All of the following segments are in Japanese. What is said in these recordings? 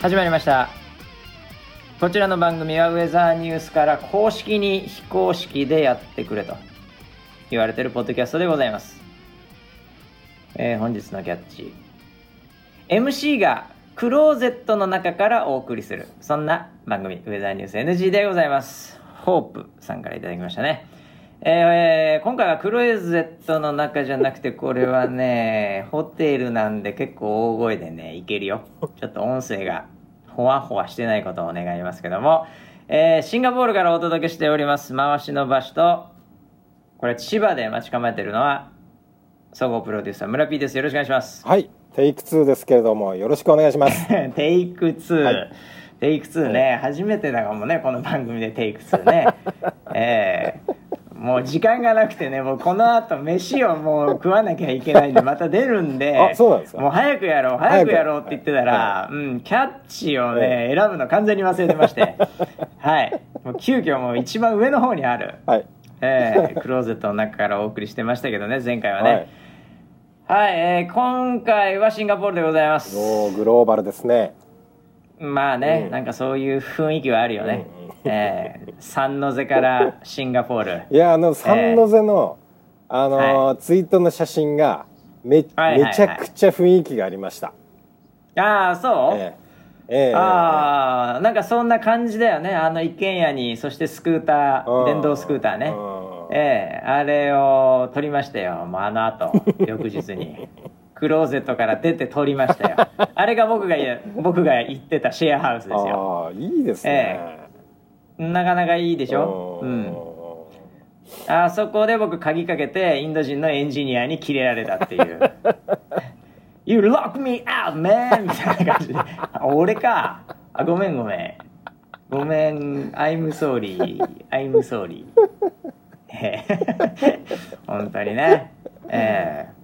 始まりました。こちらの番組はウェザーニュースから公式に非公式でやってくれと言われているポッドキャストでございます。本日のキャッチ MC がクローゼットの中からお送りする、そんな番組、ウェザーニュース NG でございます。ホープさんからいただきましたね。今回はクローゼットの中じゃなくて、これはねホテルなんで結構大声でねいけるよ。ちょっと音声がほわほわしてないことを願いますけども、シンガポールからお届けしております。回しの場所と、これ千葉で待ち構えてるのは総合プロデューサー村 P です。よろしくお願いします。はい、テイク2ですけれども、よろしくお願いします。テイク2、はい、テイク2ね、初めてだからもね、この番組でテイク2ね。もう時間がなくてね、もうこの後飯をもう食わなきゃいけないんでまた出るんで、あ、そうなんですか。もう早くやろうって言ってたら、キャッチをね、選ぶの完全に忘れてまして、はい、もう急遽もう一番上の方にある、はい、クローゼットの中からお送りしてましたけどね、前回はね。はいはい、今回はシンガポールでございます。グローバルですね。まあね、なんかそういう雰囲気はあるよね。サンノゼからシンガポール。いや、サンノゼの、はい、ツイートの写真が めちゃくちゃ雰囲気がありました。ああ、そう、なんかそんな感じだよね。一軒家に、そしてスクーター、電動スクーターね、あれを撮りましたよ。もうあの後翌日にクローゼットから出て撮りましたよ。あれが僕が行ってたシェアハウスですよ。ああ、いいですね、なかなかいいでしょ、あそこで僕鍵かけてインド人のエンジニアにキレられたっていうYou lock me out man みたいな感じで俺か、あ、ごめん I'm sorry本当にね、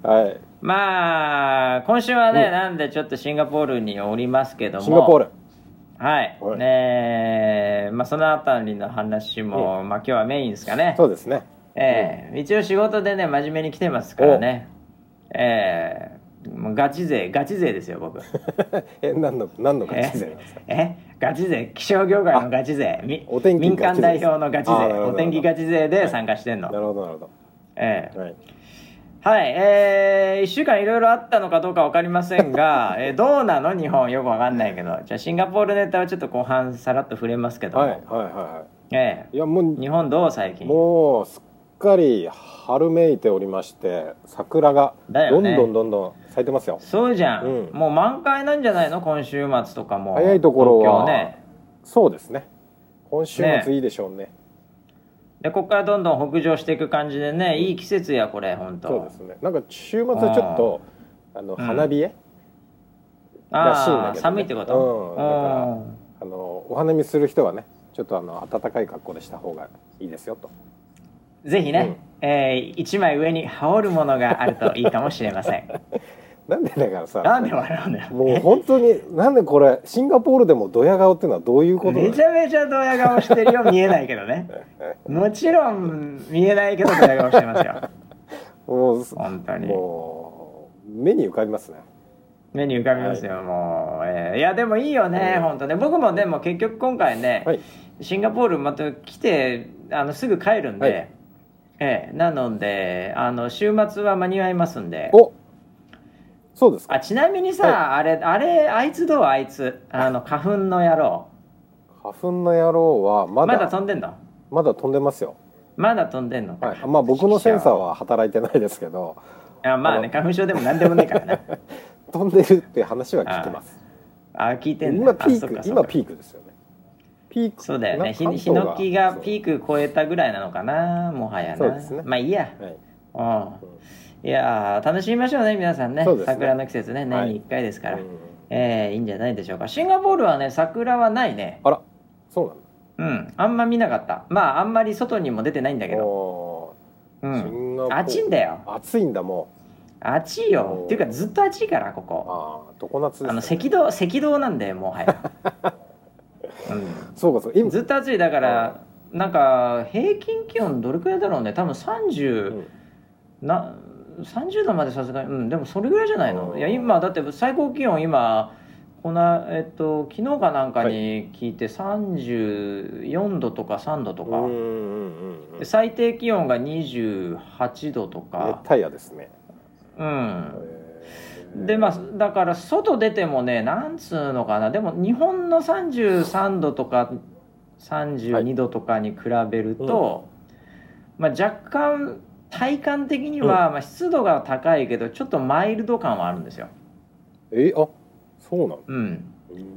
はい、まあ今週はね、なんでちょっとシンガポールにおりますけども、シンガポール、はい、そのあたりの話も、今日はメインですかね。そうですね、一応仕事でね真面目に来てますからね、もうガチ勢ですよ僕。何のガチ勢なんですか。ガチ勢、気象業界のガチ勢、民間代表のガチ勢、お天気ガチ勢で参加してんの。なるほどなるほど。はい、1週間いろいろあったのかどうか分かりませんが、どうなの日本、よく分かんないけど、じゃあシンガポールネタはちょっと後半さらっと触れますけども、いやもう日本どう最近。もうすっかり春めいておりまして、桜がどんどん咲いてますよ。そうじゃん、もう満開なんじゃないの今週末とかも。早いところは、そうですね、今週末いいでしょうね。でここからどんどん北上していく感じでね、いい季節やこれ本当。そうですね、なんか週末ちょっと花冷えらしいんだけど、寒いってこと、だからお花見する人はね、ちょっと暖かい格好でした方がいいですよと。ぜひね、一枚上に羽織るものがあるといいかもしれません。なんでだからさ、なんで笑うんだよ。もう本当になんでこれシンガポールでもドヤ顔っていうのはどういうことだよ。めちゃめちゃドヤ顔してるよ。見えないけどね。もちろん見えないけどドヤ顔してますよ。もう本当にもう目に浮かびますね。目に浮かびますよ、もう、いやでもいいよね、本当ね。僕もでも結局今回ね、シンガポールまた来てすぐ帰るんで。なので週末は間に合いますんで。お、そうですか。あ、ちなみにさ、あれあいつ花粉の野郎。花粉の野郎はまだ飛んでんの。まだ飛んでますよ。まだ飛んでんの。まあ僕のセンサーは働いてないですけど。あ、まあね、花粉症でもなんでもないからね。飛んでるって話は聞きます。あ、聞いてんの。今ピークですよね。そうだよね。ヒノキがピーク超えたぐらいなのかな、もはやな。そうですね。まあいいや。いや楽しみましょうね皆さんね。桜の季節ね、年に1回ですから、いいんじゃないでしょうか。シンガポールはね桜はないね。あら、そうなの。あんま見なかった。まああんまり外にも出てないんだけど、暑いんだよ。暑いんだ、もう暑いよっていうかずっと暑いからここ。常夏ですね。赤道なんでもはや。そうか、そうずっと暑い。だからなんか平均気温どれくらいだろうね、多分30度までさすがに、でもそれぐらいじゃないの。いや今だって最高気温今この昨日かなんかに聞いて34度とか3度とか、で最低気温が28度とか熱帯夜ですね。うん。でまあだから外出てもね、なんつうのかな、でも日本の33度とか32度とかに比べると、はい、まあ、若干体感的には、まあ、湿度が高いけどちょっとマイルド感はあるんですよ。あ、そうなの。うん。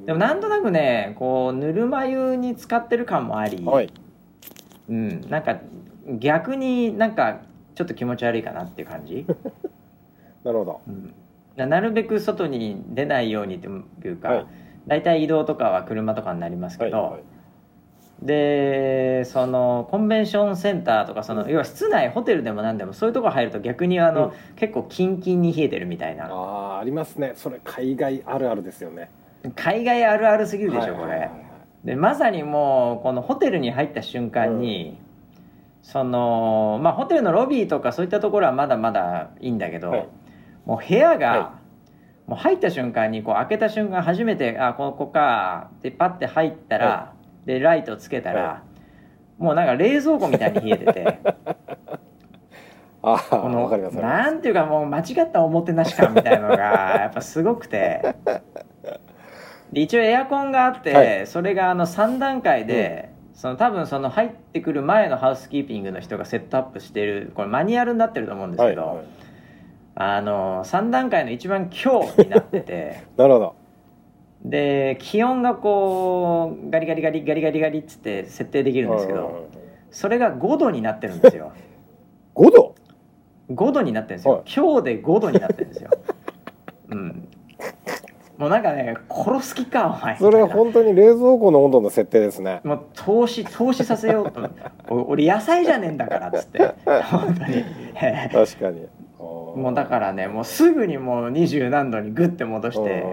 でもなんとなくね、こうぬるま湯に浸かってる感もあり、はい、うん、なんか逆になんかちょっと気持ち悪いかなっていう感じ。なるほど。うん、なるべく外に出ないようにというか、はい、大体移動とかは車とかになりますけど、はいはい、でそのコンベンションセンターとかその、要は室内ホテルでも何でもそういうとこ入ると逆に結構キンキンに冷えてるみたいな。ありますね、それ海外あるあるですよね。海外あるあるすぎるでしょ、はい、これ、はい、でまさにもうこのホテルに入った瞬間に、そのまあホテルのロビーとかそういったところはまだまだいいんだけど、はい、もう部屋が、はい、もう入った瞬間にこう開けた瞬間初めてここかってパッて入ったら、はい、でライトつけたら、はい、もうなんか冷蔵庫みたいに冷えててあ、このなんていうかもう間違ったおもてなし感みたいなのがやっぱすごくてで一応エアコンがあって、はい、それが3段階で、その多分その入ってくる前のハウスキーピングの人がセットアップしてる、これマニュアルになってると思うんですけど、はいはい、3段階の一番強になっててなるほど。で気温がこうガリガリガリガリガリガリっつって設定できるんですけど、それが5度になってるんですよ。5度 ?5 度になってるんですよ、はい、今日で5度になってるんですよ、うん、もうなんかね、殺す気かお前。それは本当に冷蔵庫の温度の設定ですね。もう投資させようと俺野菜じゃねえんだからっつって本当に確かにもうだからね、もうすぐにもう20何度にグッて戻して、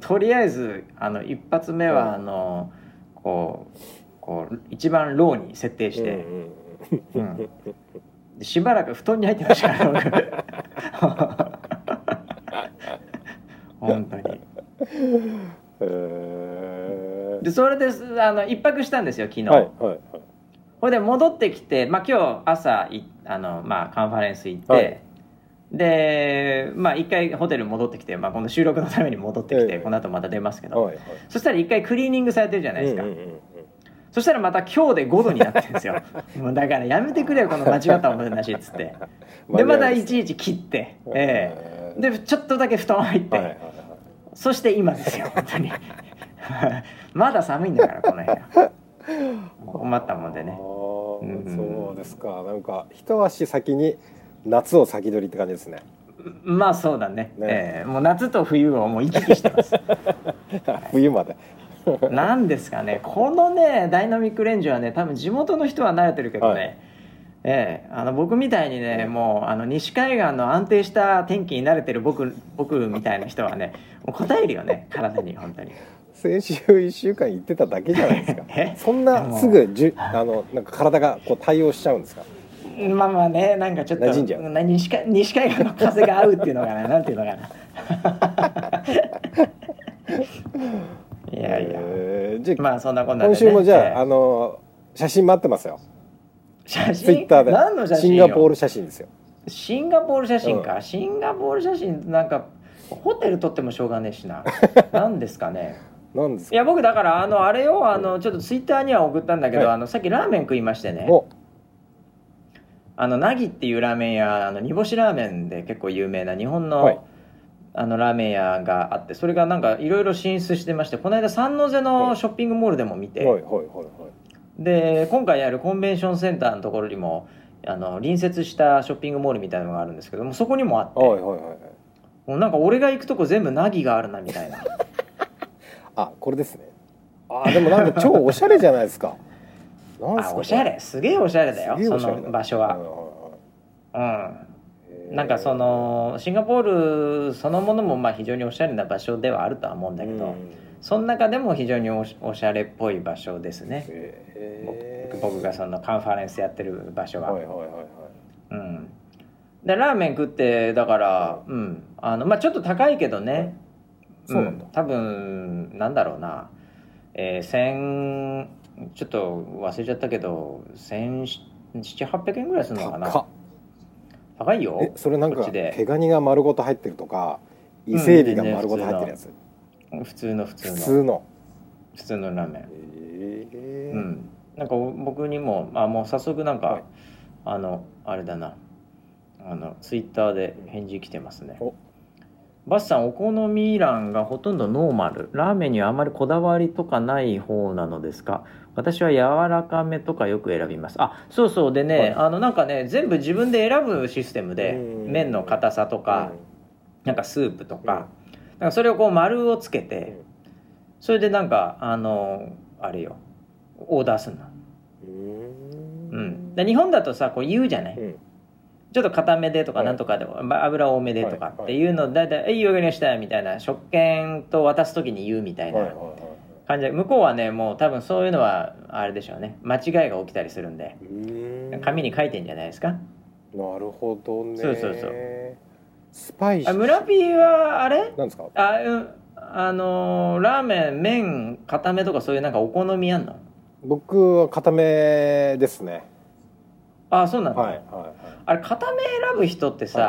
とりあえず一発目はこう一番ローに設定して、うん、しばらく布団に入ってましたから本当に。でそれで一泊したんですよ昨日。はいはいはい、これで戻ってきて、まあ、今日朝まあ、カンファレンス行って。はい、でまあ一回ホテル戻ってきて、まあ、この収録のために戻ってきて、この後また出ますけど、はいはい、そしたら一回クリーニングされてるじゃないですか、そしたらまた今日で5度になってるんですよもうだからやめてくれよこの間違ったものなしっつってでまたいちいち切って、でちょっとだけ布団入って、はいはいはい、そして今ですよ本当にまだ寒いんだからこの辺は困ったもんでね、そうですか。なんか一足先に夏を先取りって感じですね。まあそうだね。もう夏と冬をもう行き来してます。冬まで。なんですかね。このねダイナミックレンジはね、多分地元の人は慣れてるけどね。はい、僕みたいにね、もう西海岸の安定した天気に慣れてる僕みたいな人はね、もう答えるよね体に本当に。先週1週間行ってただけじゃないですか。そんなすぐなんか体がこう対応しちゃうんですか。まあまあね、なんかちょっと西海岸の風が合うっていうのかななんていうのかないやいや、まあそんなこんなで、ね、今週もじゃあ、写真待ってますよ。写真 Twitter で何の写真よ。シンガポール写真ですよ。シンガポール写真か、シンガポール写真なんかホテル撮ってもしょうがねえしななんですかねなんですか。いや僕だからあれをちょっと Twitter には送ったんだけど、はい、さっきラーメン食いましてね。なぎっていうラーメン屋、煮干しラーメンで結構有名な日本の、はい、ラーメン屋があって、それがなんかいろいろ進出してまして、この間サンノゼのショッピングモールでも見て、で今回やるコンベンションセンターのところにも隣接したショッピングモールみたいなのがあるんですけども、そこにもあって、もうなんか俺が行くとこ全部なぎがあるなみたいなあ、これですね。あ、でもなんか超おしゃれじゃないですかおしゃれ、すげえおしゃれだよその場所は。うん。なんかそのシンガポールそのものもまあ非常におしゃれな場所ではあるとは思うんだけど、その中でも非常におしゃれっぽい場所ですね。僕がそのカンファレンスやってる場所は。うん。でラーメン食ってだから、まあちょっと高いけどね。そうなんだ、うん、多分なんだろうな、ちょっと忘れちゃったけど1700〜1800円ぐらいするのかな。高いよ。それなんか毛ガニが丸ごと入ってるとか伊勢海老が丸ごと入ってるやつ、うん、普通のラーメン、うん、なんか僕にも、まあ、もう早速なんか、はい、あれだな、ツイッターで返事来てますね。バスさん、お好み欄がほとんどノーマル、ラーメンにはあまりこだわりとかない方なのですか？私は柔らかめとかよく選びます。あ、そうそう、でね、はい、なんかね、全部自分で選ぶシステムで、麺の硬さとか、なんかスープとか、なんかそれをこう丸をつけて、それでなんかあれよ、オーダーするの。うん。で、日本だとさ、こう言うじゃない。ちょっと固めでとかなんとかで、はい、油多めでとかっていうのをだいたいいいお湯にしたいみたいな、食券と渡す時に言うみたいな感じで、向こうはね、もう多分そういうのはあれでしょうね、間違いが起きたりするんで、紙に書いてんじゃないですか。なるほどね。そうそうそう。スパイシー。村 P はあれ？なんですか？あ、うん、ラーメン麺固めとかそういうなんかお好みあんの？僕は固めですね。あ、そうなんだ、はいはいはい、あれ固め選ぶ人ってさ、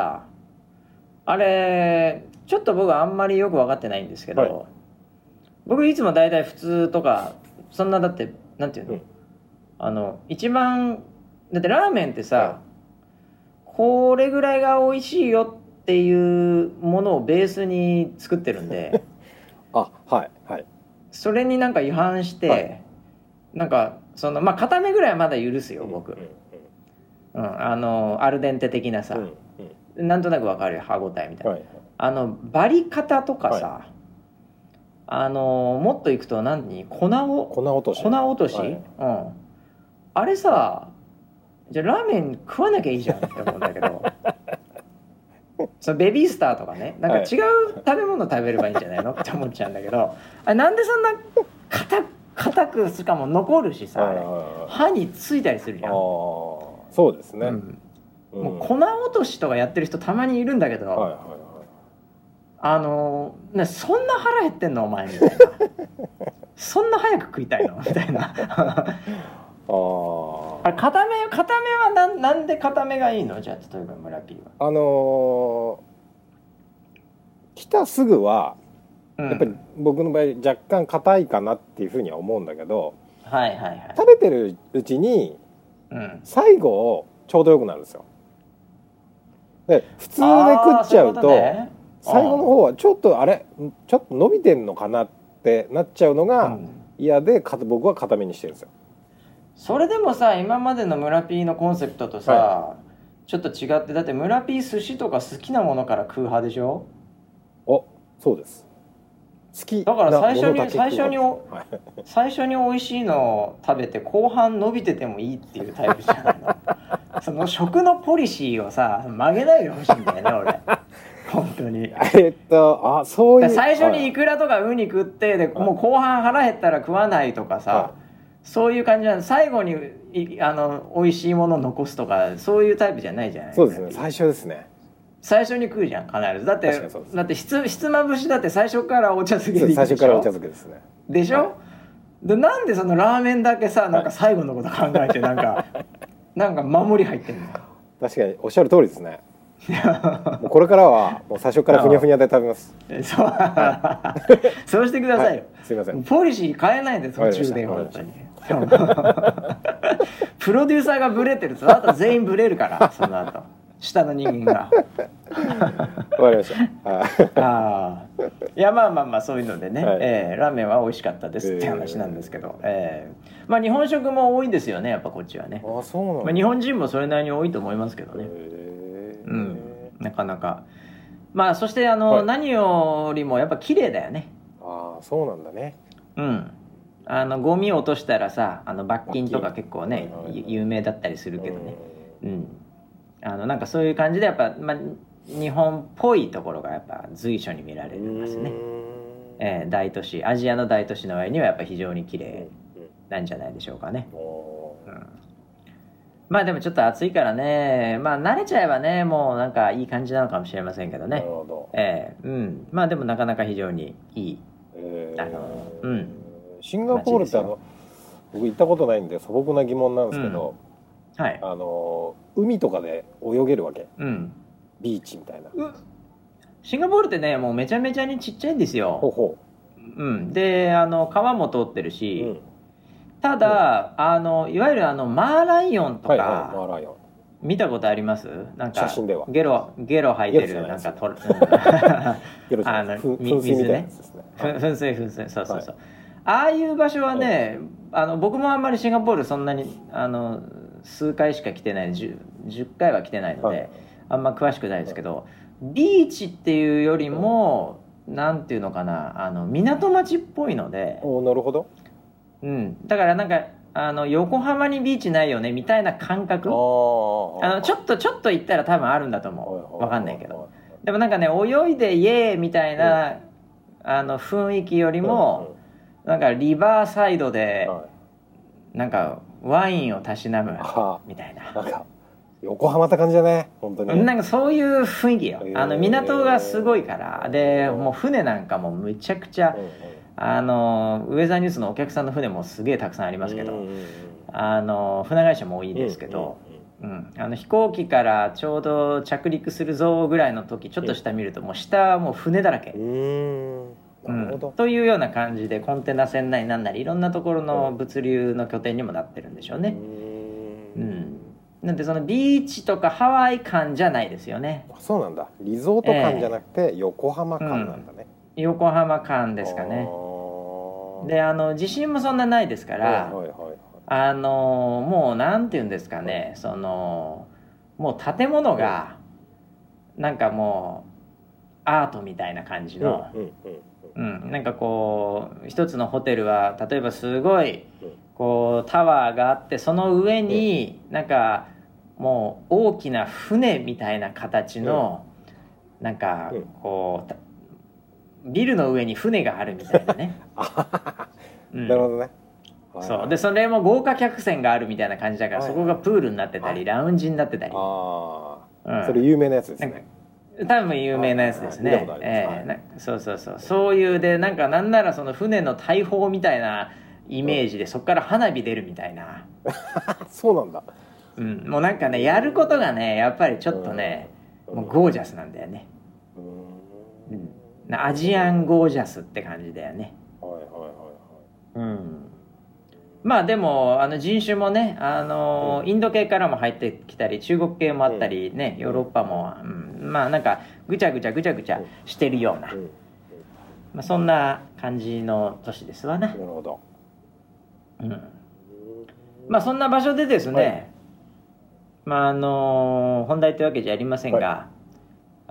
はい、あれちょっと僕あんまりよく分かってないんですけど、はい、僕いつも大体普通とかそんな、だってなんていうの、うん、一番だってラーメンってさ、はい、これぐらいが美味しいよっていうものをベースに作ってるんであ、はいはい、それになんか違反して、はい、なんかそのまあ固めぐらいはまだ許すよ僕、うんうんうん、アルデンテ的なさ、うんうん、なんとなくわかるよ、歯ごたえみたいな、はい、バリ方とかさ、はい、もっといくと何、粉落とし、はい、うん、あれさ、じゃあラーメン食わなきゃいいじゃんって思うんだけどそのベビースターとかね、なんか違う食べ物食べればいいんじゃないの、はい、って思っちゃうんだけど、あれなんでそんな硬くしかも残るしさ、はいはいはい、歯についたりするじゃん。そうですね、うんうん、もう粉落としとかやってる人たまにいるんだけど、はいはいはい、そんな腹減ってんのお前みたいなそんな早く食いたいのみたいなあれ固めはなんで固めがいいの？じゃあ例えば村 P は来たすぐはやっぱり僕の場合若干硬いかなっていうふうには思うんだけど、うん、はいはいはい、食べてるうちにうん、最後ちょうどよくなるんですよ。で普通で食っちゃうと、ね、最後の方はちょっとあれちょっと伸びてんのかなってなっちゃうのが嫌で、うん、僕は固めにしてるんですよ。それでもさ、今までの村 P のコンセプトとさ、はい、ちょっと違って、だって村 P 寿司とか好きなものから食う派でしょ。あ、そうです。好きだから最初に美味しいのを食べて後半伸びててもいいっていうタイプじゃないのその食のポリシーをさ曲げないでほしいんだよね俺本当にあ、そういう最初にイクラとかウニ食ってで、もう後半腹減ったら食わないとかさ、そういう感じなの。最後に美味しいものを残すとかそういうタイプじゃないじゃない。そうですね、最初ですね。最初に食うじゃん必ず。だってひつまぶしだって最初からお茶漬けでいいでしょ。最初からお茶漬けですね。でしょ、はい、でなんでそのラーメンだけさ、なんか最後のこと考えてなんか、はい、なんか守り入ってんの。確かにおっしゃる通りですねもうこれからはもう最初からふにゃふにゃで食べますそう、はい、そうしてくださいよ、はい、すいません。ポリシー変えないで途中で本当にプロデューサーがブレてるとあと全員ブレるからその後下の人間がわかりましたあいやまあそういうのでね、はい、ラーメンは美味しかったですって話なんですけど、まあ日本食も多いんですよねやっぱこっちはね。あ、そうなんだ。まあ、日本人もそれなりに多いと思いますけどね、うん、なかなかまあそしてはい、何よりもやっぱ綺麗だよね。あ、そうなんだね。うん、ゴミを落としたらさ罰金とか結構ね、はいはいはい、有名だったりするけどね、うん。なんかそういう感じでやっぱ、まあ、日本っぽいところがやっぱ随所に見られますね、大都市、アジアの大都市の割にはやっぱ非常に綺麗なんじゃないでしょうかね、うん、まあでもちょっと暑いからね、まあ慣れちゃえばね、もうなんかいい感じなのかもしれませんけどね。なるほど。うん。まあでもなかなか非常にいい。うん。シンガポールって僕行ったことないんで素朴な疑問なんですけど、うん、はい。海とかで泳げるわけ。うん。ビーチみたいな。シンガポールってね、もうめちゃめちゃにちっちゃいんですよ。ほうほう。うん。で、川も通ってるし。うん、ただ、うん、いわゆるマーライオンとか、はいはい、マーライオン見たことあります？なんか写真ではゲロ吐いてるなんかとる噴水みたいなやつですね。噴水そうそうそう、はい、ああいう場所はね、僕もあんまりシンガポールそんなに数回しか来てない、10回は来てないので、はい、あんま詳しくないですけど、はい、ビーチっていうよりも、はい、なんていうのかな、港町っぽいので。お、なるほど。うん、だからなんか横浜にビーチないよねみたいな感覚、ちょっと行ったら多分あるんだと思う、分かんないけど。でもなんかね、泳いでイエーみたいな雰囲気よりも、なんかリバーサイドでなんかワインをたしなむみたいな、なんか横浜って感じだね、本当に。なんかそういう雰囲気よ。港がすごいから。でもう船なんかもむちゃくちゃ、ウェザーニュースのお客さんの船もすげえたくさんありますけど、船会社も多いですけど、飛行機からちょうど着陸するぞぐらいの時、ちょっと下見るともう下はもう船だらけ、というような感じで、コンテナ船内なんなりいろんなところの物流の拠点にもなってるんでしょうね。なんでそのビーチとかハワイ感じゃないですよね。そうなんだ、リゾート感じゃなくて横浜感なんだね。横浜感ですかね。で、地震もそんなないですから、もうなんていうんですかね、もう建物がなんかもうアートみたいな感じの、なんかこう一つのホテルは例えばすごいこうタワーがあって、その上になんかもう大きな船みたいな形のなんかこうビルの上に船があるみたいなね。なるほどね。そうで、それも豪華客船があるみたいな感じだから、そこがプールになってたりラウンジになってたり。ああ、それ有名なやつですね。多分有名なやつですね。そうそうそう、そういうで、なんかなんならその船の大砲みたいなイメージで、そこから花火出るみたいな。そうなんだ。もうなんかね、やることがね、やっぱりちょっとね、もうゴージャスなんだよね。アジアンゴージャスって感じだよね。まあでも人種もね、インド系からも入ってきたり、中国系もあったりね、ヨーロッパも、まあなんかぐちゃぐちゃしてるような、まあ、そんな感じの都市ですわな。なるほど。まあそんな場所でですね、まあ本題というわけじゃありませんが、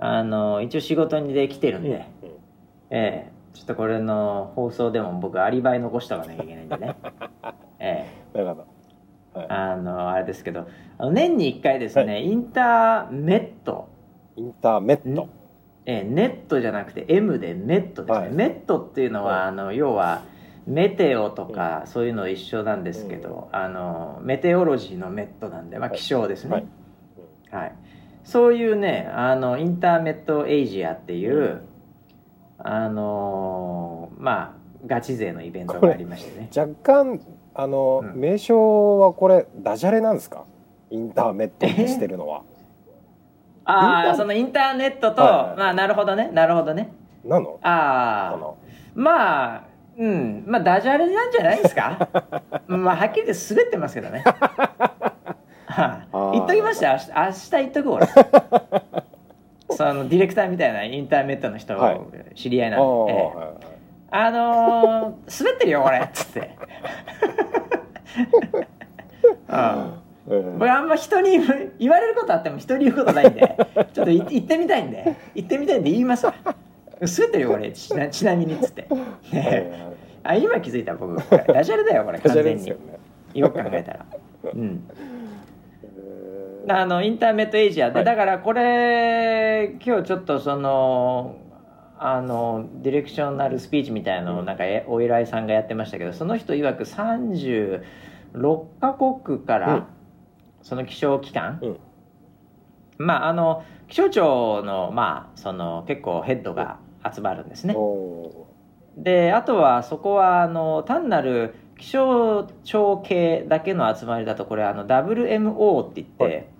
一応仕事にできてるんで、ちょっとこれの放送でも僕アリバイ残しとかなきゃいけないんでね。なるほど。あれですけど、年に1回ですね、インターメット。インターメット。ネットじゃなくて M でメットですね。メットっていうのは、要はメテオとかそういうの一緒なんですけど、メテオロジーのメットなんで、まあ気象ですね。そういうね、インターメットエイジアっていう、まあガチ勢のイベントがありましてね。若干名称はこれダジャレなんですか？インターメットにしてるのは。ああ、そのインターネットと、まあなるほどね、なるほどね。なの？ああ、まあまあダジャレなんじゃないですか？まあはっきり言って滑ってますけどね。言っときました。明日言っとく俺。そのディレクターみたいなインターネットの人を知り合いなんで、滑ってるよ俺っつって僕あんま人に言われることあっても人に言うことないんで、ちょっと言ってみたいんで言いますわ。滑ってるよ俺、ちなみにっつって。あ、今気づいた僕、これダジャレだよこれ、完全に。よく考えたらインターネットエイジアで、だからこれ今日ちょっとそのディレクショナルスピーチみたいなのをなんかお依頼さんがやってましたけど、その人曰く36カ国から、その気象機関、うん、まあ、気象庁の、まあ、その結構ヘッドが集まるんですね。で、あとはそこは単なる気象庁系だけの集まりだと、これWMO っていって、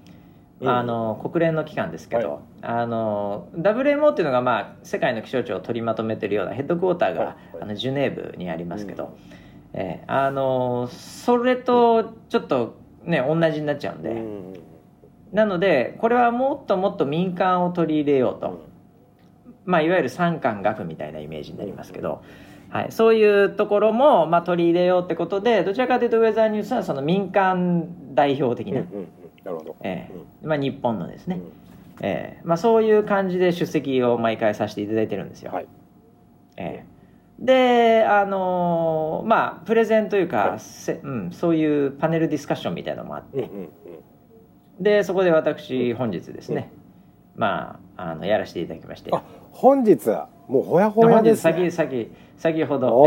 はい、国連の機関ですけど、はい、WMO っていうのが、まあ、世界の気象庁を取りまとめてるようなヘッドクォーターが、はい、ジュネーブにありますけど、うん、それとちょっとね同じになっちゃうんで、うん、なのでこれはもっともっと民間を取り入れようと、うん、まあ、いわゆる産官学みたいなイメージになりますけど、うん、はい、そういうところも、まあ、取り入れようってことで、どちらかというとウェザーニュースはその民間代表的な、うんうん、なるほど、まあ、日本のですね、うん、まあ、そういう感じで出席を毎回させていただいてるんですよ、はい、で、まあ、プレゼンというか、はい、うん、そういうパネルディスカッションみたいなのもあって、うんうんうん、でそこで私本日ですね、うん、まあ、やらせていただきまして、あ、本日はもうほやほやですね。先ほど、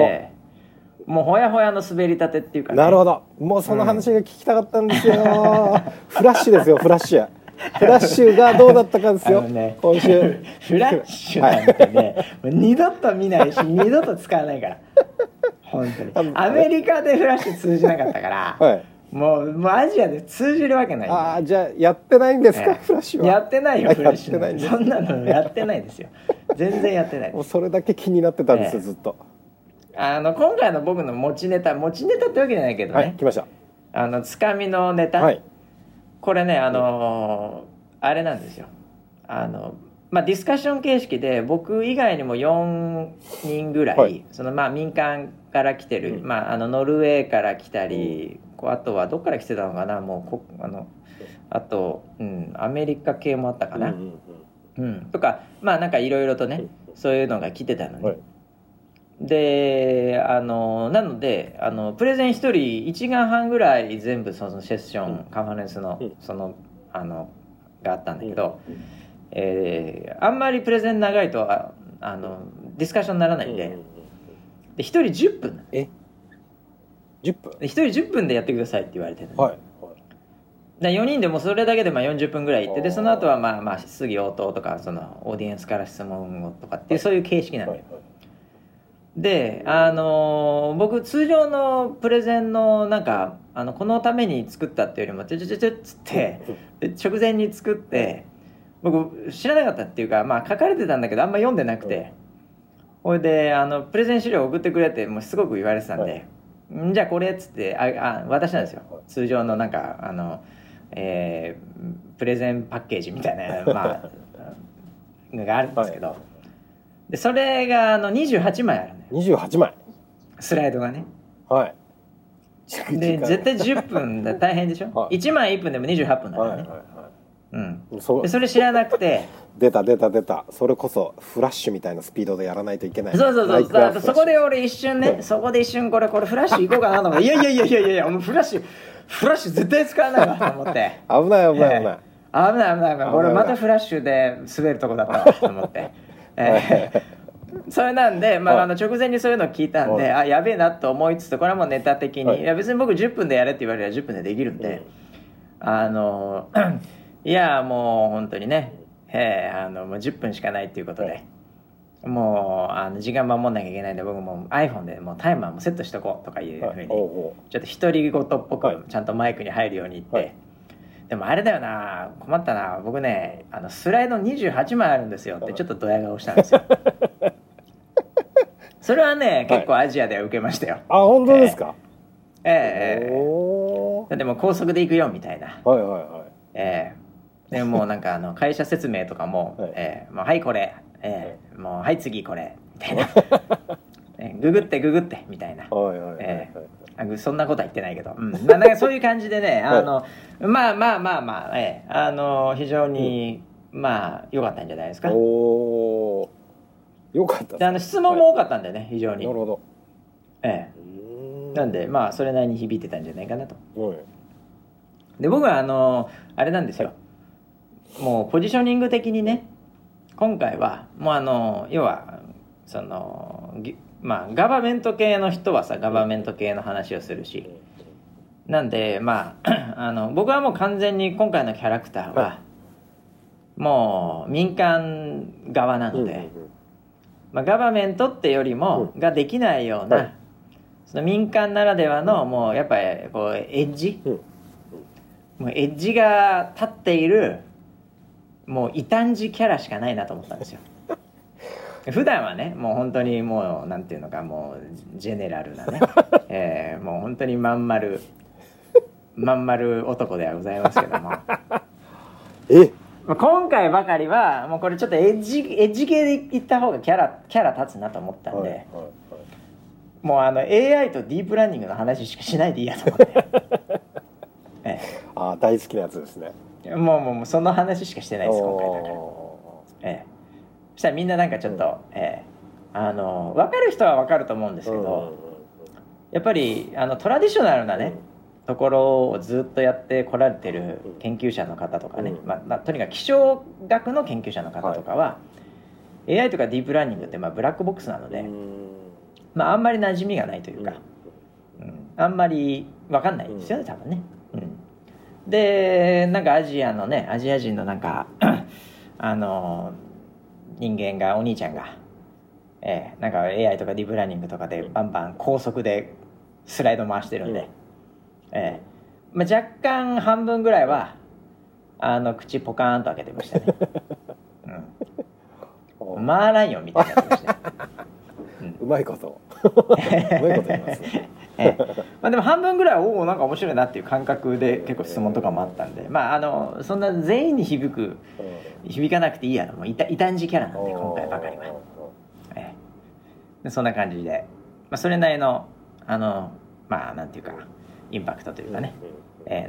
もうほやほやの滑りたてっていうか、ね、なるほど、もうその話が聞きたかったんですよ、うん、フラッシュですよ、フラッシュがどうだったかですよ、ね、今週フラッシュなんてね、はい、二度と見ないし二度と使わないから本当にアメリカでフラッシュ通じなかったから、はい、もうアジアで通じるわけない、ね、あ、じゃあやってないんですか、フラッシュはやってないよ、フラッシュなんてそんなのやってないですよ全然やってない。もうそれだけ気になってたんですよ、ずっと。今回の僕の持ちネタってわけじゃないけどね、はい、来ました、つかみのネタ、はい、これね、あれなんですよ、まあ、ディスカッション形式で僕以外にも4人ぐらい、はい、そのまあ民間から来てる、うん、まあ、ノルウェーから来たり、あとはどっから来てたのかな、もうあと、うん、アメリカ系もあったかな、うんうんうんうん、とか、まあ、なんかいろいろとね、そういうのが来てたのに、はい、でなのでプレゼン1人1時間半ぐらい全部そのセッション、うん、カンファレンスの、うん、そのがあったんだけど、うん、あんまりプレゼン長いとディスカッションにならないんで、うん、で1人10分10分で1人10分でやってくださいって言われてる、はいはい、で4人でもそれだけでまあ40分ぐらいいって、でその後はまあまあ質疑応答とか、そのオーディエンスから質問をとかっていう、はい、そういう形式なんだよ、はいはい。で、僕通常のプレゼンのなんかこのために作ったっていうよりもちょっつって直前に作って、僕知らなかったっていうか、まあ書かれてたんだけどあんま読んでなくて、ほいでプレゼン資料送ってくれってもうすごく言われてたんで、はい、じゃあこれっつって、渡したんですよ、通常のなんかプレゼンパッケージみたいな、まあ、があるんですけど、はい、でそれが28枚あるね。28枚スライドがね、はい、で絶対10分だ、大変でしょ、はい、1枚1分でも28分だからね、はいはいはい、うん、でそれ知らなくて出たそれこそフラッシュみたいなスピードでやらないといけない、ね、そうだから、そこで俺一瞬ね、はい、そこで一瞬これフラッシュいこうかなと思っていやもうフラッシュ絶対使わないわと思って危ない俺またフラッシュで滑るとこだったわと思ってそれなんで、まあ、直前にそういうのを聞いたんで、あ、やべえなと思いつつ、これはもうネタ的に、はい、いや別に僕10分でやれって言われれば10分でできるんで、うん、いやもう本当にね、もう10分しかないっていうことで、はい、もう時間守んなきゃいけないんで、僕も iPhone でもうタイマーもセットしとこうとかいうふうに、はい、ちょっと独り言っぽくちゃんとマイクに入るように言って、はい、でもあれだよな、困ったな、僕ねスライド28枚あるんですよってちょっとドヤ顔したんですよそれはね結構アジアで受けましたよ、はい、あ、本当ですか、でも高速で行くよみたいな、はいはいはい、でもなんか会社説明とかも、はい、もうはいこれ、もうはい次これみたいなググってみたいな、はいはいはいはい、そんなことは言ってないけど、うん、まあ、なんかそういう感じでねまあ、非常に、うん、まあ良かったんじゃないですか。お、良かったですね。質問も多かったんだよね、はい、非常に。なるほど。なんでまあそれなりに響いてたんじゃないかなと。で僕はあれなんですよ、はい、もうポジショニング的にね、今回はもう要はそのまあ、ガバメント系の人はさ、ガバメント系の話をするし、なんで、まあ、僕はもう完全に今回のキャラクターはもう民間側なので、まあ、ガバメントってよりもができないようなその民間ならではのもうやっぱりこうエッジ、もうエッジが立っているもう異端児キャラしかないなと思ったんですよ。普段はね、もう本当にもうなんていうのか、もうジェネラルなね、もう本当にまんまる男ではございますけども、今回ばかりはもうこれちょっとエッジ系でいった方がキャラ立つなと思ったんで、はいはいはい、もうAI とディープラーニングの話しかしないでいいやと思って、あ、大好きなやつですね。もうその話しかしてないです今回だから。そしたらみんななんかちょっと、分かる人は分かると思うんですけど、やっぱりトラディショナルなね、ところをずっとやってこられてる研究者の方とかね、まあ、とにかく気象学の研究者の方とかは、はい、AI とかディープラーニングってまあブラックボックスなので、まあ、あんまり馴染みがないというか、あんまり分かんないですよね多分ね、でなんかアジア人のなんか人間がお兄ちゃんが、なんか AI とかディープラーニングとかでバンバン高速でスライド回してるんで、まあ、若干半分ぐらいは口ポカーンと開けてましたね、マーライオンみたいなやつでした、うまいこと言いますねまあ、でも半分ぐらいはおおなんか面白いなっていう感覚で結構質問とかもあったんで、まあそんな全員に響かなくていいやのもう異端児キャラなんで今回ばかりは、そんな感じで、まあ、それなりのまあなんていうかインパクトというかね、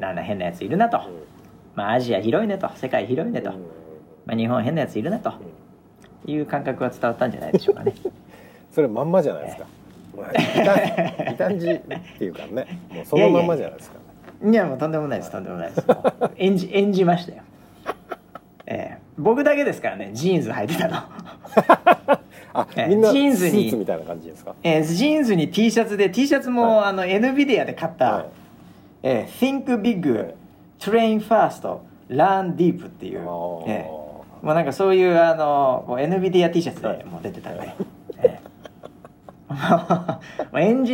なんか変なやついるなと、まあ、アジア広いねと世界広いねと、まあ、日本変なやついるなという感覚は伝わったんじゃないでしょうかねそれまんまじゃないですか、異端児っていうかね、もうそのまんまじゃないですか。いやもうとんでもないです、とんでもないです演じましたよ僕だけですからね、ジーンズ履いてたのみんなスーツみたいな感じですか。ジーンズに T シャツで、 T シャツも、NVIDIA で買った、Think Big Train First Learn Deep っていう、もうなんかそういうNVIDIA T シャツでもう出てたんで、衣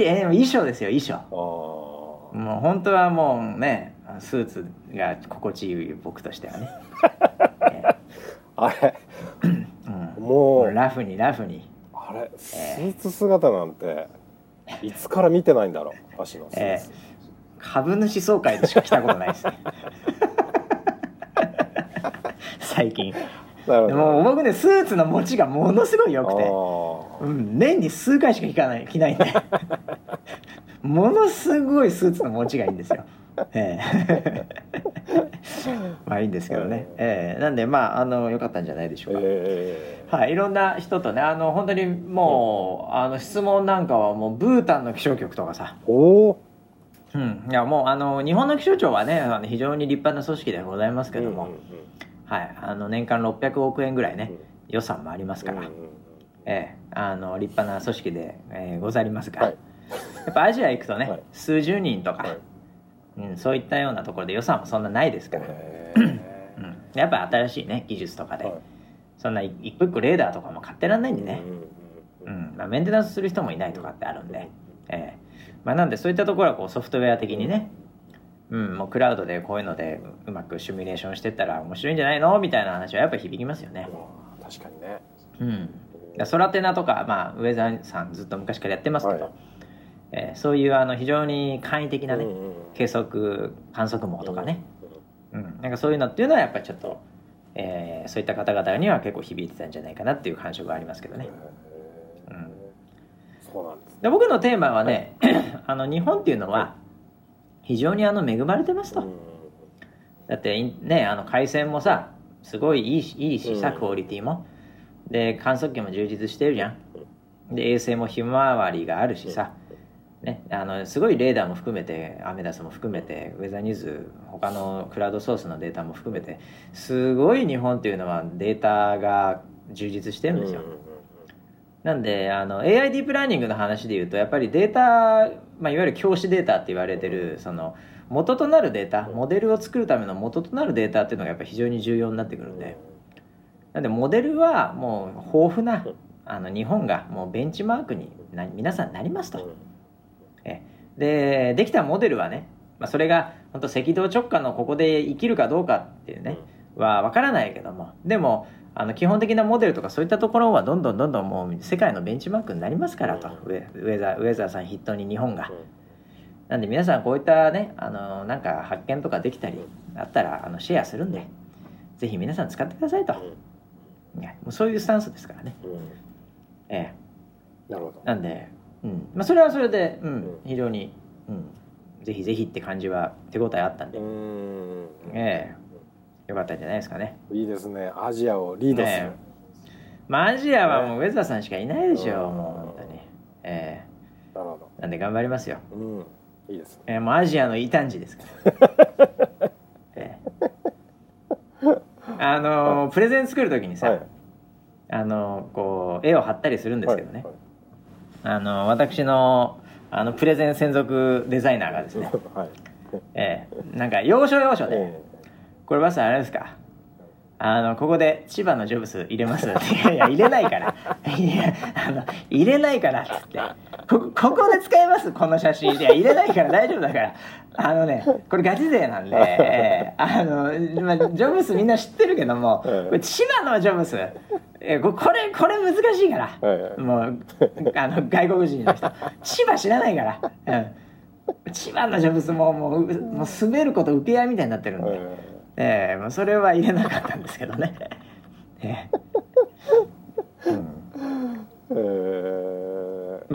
装ですよ、衣装。もう本当はもうね、スーツが心地いい僕としてはねあれもうラフにあれスーツ姿なんていつから見てないんだろう足のスーツ、株主総会でしか着たことないですね最近。でも僕ね、スーツの持ちがものすごい良くて、年に数回しか着ないんでものすごいスーツの持ちがいいんですよまあいいんですけどね、なんでまあ良かったんじゃないでしょうか、はい、いろんな人とね、本当にもう質問なんかはもうブータンの気象局とかさ、いやもう日本の気象庁はね非常に立派な組織でございますけども、はい、年間600億円ぐらいね予算もありますから、立派な組織で、ござりますが、やっぱアジア行くとね、数十人とか、そういったようなところで予算もそんなないですから、やっぱ新しいね技術とかで、そんな一個一個レーダーとかも買ってらんないんでね、まあ、メンテナンスする人もいないとかってあるんで、まあ、なんでそういったところはこうソフトウェア的にね、もうクラウドでこういうのでうまくシミュレーションしてったら面白いんじゃないのみたいな話はやっぱ響きますよね。確かにね、ソラテナとか、まあ、ウェザーさんずっと昔からやってますけど、そういう非常に簡易的なね、計測観測網とかね、なんかそういうのっていうのはやっぱりちょっと、そういった方々には結構響いてたんじゃないかなっていう感触がありますけどね、そうなんですね。で僕のテーマはね、日本っていうのは非常に恵まれてますと。だってね、回線もさすごいいいしさ、クオリティもで観測機も充実してるじゃん。で衛星もひまわりがあるしさ、すごいレーダーも含めてアメダスも含めてウェザーニューズ他のクラウドソースのデータも含めてすごい日本っていうのはデータが充実してるんですよ。なんでAI ディープラーニングの話でいうとやっぱりデータ、まあ、いわゆる教師データって言われてるその元となるデータ、モデルを作るための元となるデータっていうのがやっぱ非常に重要になってくるんで、なんでモデルはもう豊富な日本がもうベンチマークに皆さんなりますと。でできたモデルはね、それが本当赤道直下のここで生きるかどうかっていうねは分からないけども、でも基本的なモデルとかそういったところはどんどんどんどんもう世界のベンチマークになりますからと、ウェザーさん筆頭に日本が。なんで皆さんこういったねなんか発見とかできたりあったらシェアするんで、ぜひ皆さん使ってくださいと、そういうスタンスですからね。なるほど。なんで、それはそれで、非常に、ぜひぜひって感じは手応えあったんで、よかったんじゃないですかね。いいですね、アジアをリードする。アジアはもうウェザーさんしかいないでしょ、もう本当に。なるほど。なんで頑張りますよ。いいです。もうアジアの異端児ですから。プレゼン作るときにさ、こう絵を貼ったりするんですけどね。私のプレゼン専属デザイナーがですね、なんか要所要所で、これバスあれですか、ここで千葉のジョブス入れますって、いやいや入れないから入れないからっつって、ここで使えますこの写真、いや入れないから大丈夫だから、これガチ勢なんで、ジョブスみんな知ってるけども、これ千葉のジョブス、これ難しいから、もう外国人の人千葉知らないから、千葉のジョブスもう滑ること受け合いみたいになってるんで、それは入れなかったんですけどね。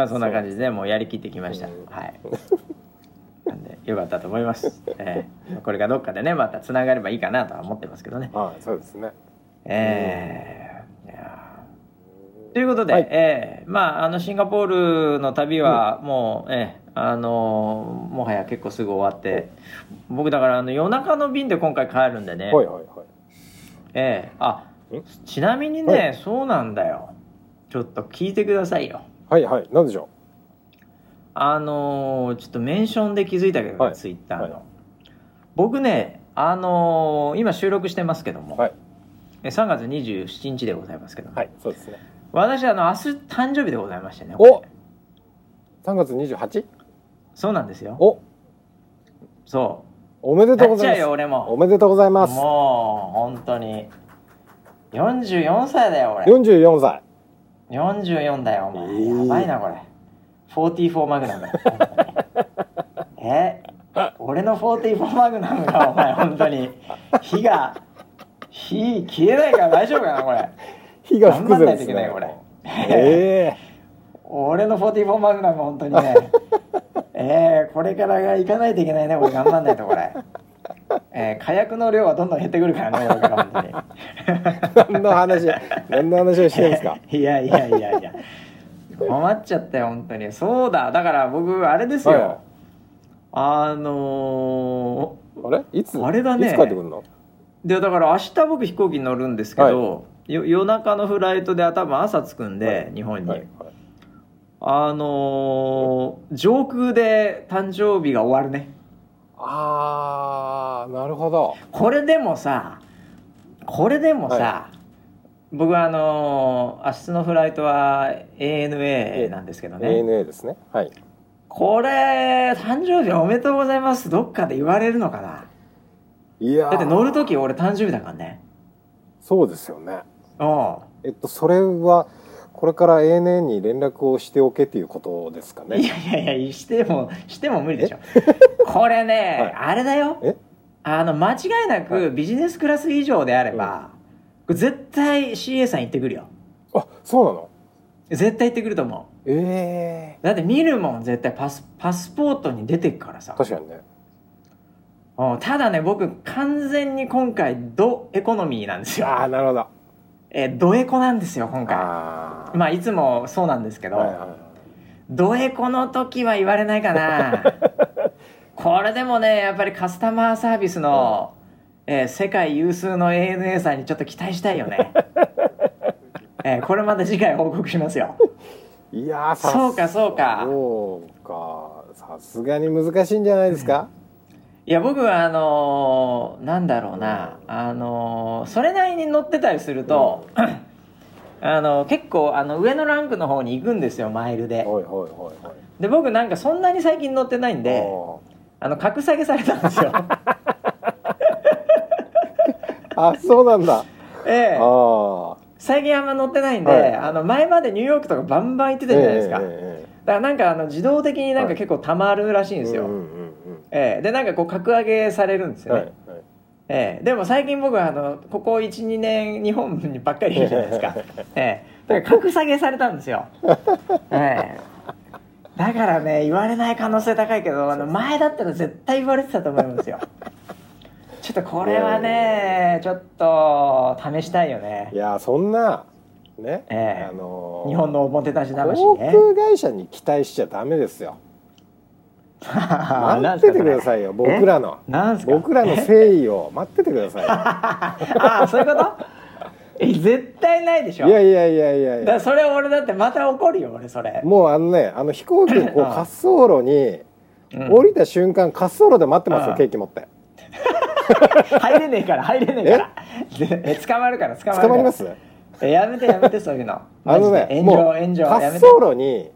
そんな感じでもうやりきってきました。なんでよかったと思います。これがどっかでねまたつながればいいかなとは思ってますけどね。そうですね。ということで、シンガポールの旅はもう、もはや結構すぐ終わって、僕だから夜中の便で今回帰るんでね。ちなみにね、そうなんだよ。ちょっと聞いてくださいよ。なんでしょう。ちょっとメンションで気づいたけど、ツイッターの。僕ね、今収録してますけども。3月27日でございますけど、そうですね。私明日誕生日でございましてね。3月 28? そうなんですよ。そう。おめでとうございます。俺も。おめでとうございます。もう本当に44歳だよ俺。44歳。44だよお前。やばいなこれ。44マグナム。俺の44マグナムがお前本当に火消えないから大丈夫かなこれ。火が吹くぜですね。頑張んないといけないこれ。俺の44マグナム本当にね。これからがいかないといけないね。これ頑張んないとこれ。火薬の量はどんどん減ってくるからね。本当に。何の話をしてるんですか。いや。困っちゃったよ本当に。そうだ。だから僕あれですよ。いつ帰ってくるの。でだから明日僕飛行機に乗るんですけど、夜中のフライトで多分朝着くんで、日本に、上空で誕生日が終わるね。なるほど。これでもさ、僕は明日のフライトは ANA なんですけどね。ANA ですね。これ誕生日おめでとうございますどっかで言われるのかな。だって乗るとき俺誕生日だからね。そうですよね。それはこれから ANA に連絡をしておけっていうことですかね。いやしても無理でしょこれね。あれだよ、間違いなくビジネスクラス以上であれば、絶対 CA さん行ってくるよ。そうなの。絶対行ってくると思う。だって見るもん絶対パスポートに出てくからさ。確かにね。ただね、僕完全に今回ドエコノミーなんですよ。なるほど。ドエコなんですよ今回。いつもそうなんですけど、ドエコの時は言われないかなこれでもね、やっぱりカスタマーサービスの、世界有数の ANA さんにちょっと期待したいよねこれまた次回報告しますよいや、そうかさすがに難しいんじゃないですかいや僕はなんだろうな、それなりに乗ってたりすると、結構上のランクの方に行くんですよ、マイルで。で僕なんかそんなに最近乗ってないんで格下げされたんですよ。あ、そうなんだ。ええ、あ、最近あんま乗ってないんで、はい、前までニューヨークとかバンバン行ってたじゃないですか、だからなんか自動的になんか結構たまるらしいんですよ、でなんかこう格上げされるんですよね、でも最近僕はここ 1,2 年日本にばっかりいるじゃないですか、だから格下げされたんですよ。だからね、言われない可能性高いけど、前だったら絶対言われてたと思いますよ。ちょっとこれはね、ちょっと試したいよね。いや、そんなね、日本のおもてなし魂ね、航空会社に期待しちゃダメですよ。待っててくださいよ、僕らの誠意を待っててくださいよ。あ、そういうこと。絶対ないでしょ。いやいやいやいやいや、だそれ俺だってまた怒るよ、俺それ。もう飛行機のこう滑走路に降りた瞬間、滑走路で待ってますよ、ケーキ持って。入れねえから捕まるから。捕まります。やめてやめて、そういうの。炎上滑走路に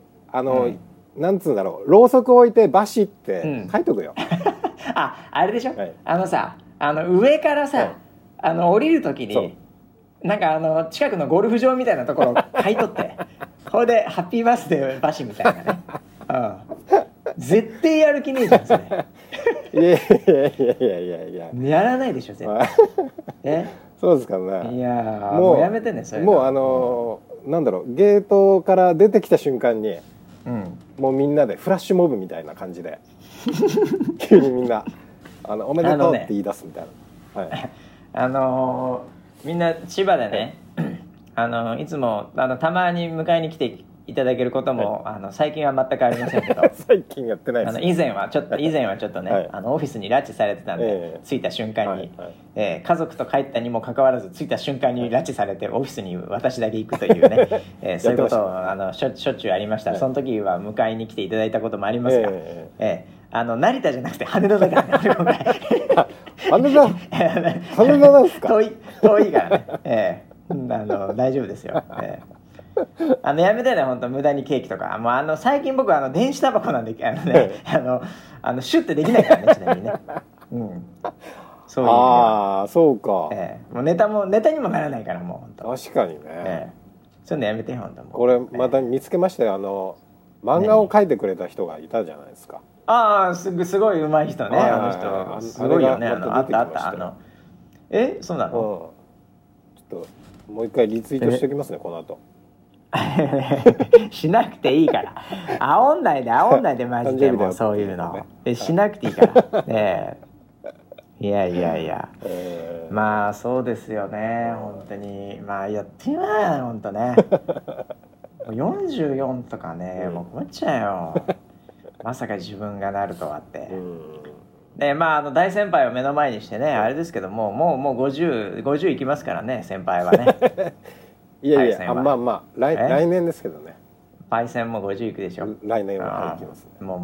なんつうんだろう、ろうそく置いてバシって書いとくよ。あれでしょ、さ、上からさ、降りるときになんか近くのゴルフ場みたいなところを買い取って、これでハッピーバースデーバシみたいなね。絶対やる気ねえじゃん、それ。いややらないでしょ絶対。そうですかね。いや、もうやめてね、それ。もうなんだろう、ゲートから出てきた瞬間に、もうみんなでフラッシュモブみたいな感じで、急にみんなおめでとうって言い出すみたいな。はい。みんな千葉でね、いつもたまに迎えに来ていただけることも、最近は全くありませんけど。最近やってないです。以前はちょっとね、オフィスに拉致されてたんで、着いた瞬間に、家族と帰ったにもかかわらず着いた瞬間に拉致されて、オフィスに私だけ行くというね、そういうことをしょっちゅうありました。その時は迎えに来ていただいたこともありますが、成田じゃなくて羽田だからね。羽田なんですか。遠いからね。大丈夫ですよ。やめてね、本当無駄にケーキとか。もう最近僕は電子タバコなんで、シュッてできないからね、ちなみにね。そういう意味では。ああ、そうか。もうネタにもならないから、もう本当。確かにね。そういうのやめて、本当。これまた見つけましたよ、漫画を描いてくれた人がいたじゃないですか。ああ、すごい上手い人ね、あの人。すごいよね、あった。そうなの。ちょっともう一回リツイートしておきますね、この後。しなくていいから。煽んないでマジで、もうそういうのしなくていいから、いや、まあそうですよね、本当に。まあやってみない、本当ね。44とかね、もう困っちゃうよ。まさか自分がなるとはって。でまあ大先輩を目の前にしてね、あれですけども、もう50いきますからね、先輩はね。いや、まあ 来年ですけどね。パイセンも50いくでしょ。来年は行きますね。も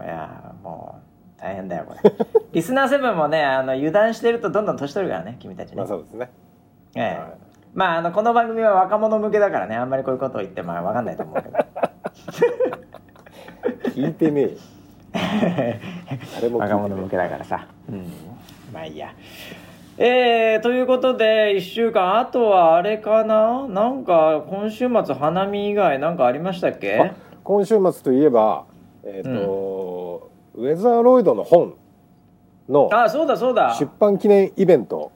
ういや、もう大変だよこれ。リスナー7もね、油断してるとどんどん年取るからね、君たちね。まあそうですね。まあこの番組は若者向けだからね、あんまりこういうことを言ってまあ分かんないと思うけど。聞いてねえ。若者向けだからさ。まあいいや。ということで1週間、あとはあれかな、なんか今週末花見以外なんかありましたっけ？今週末といえば、ウェザーロイドの本の出版記念イベント、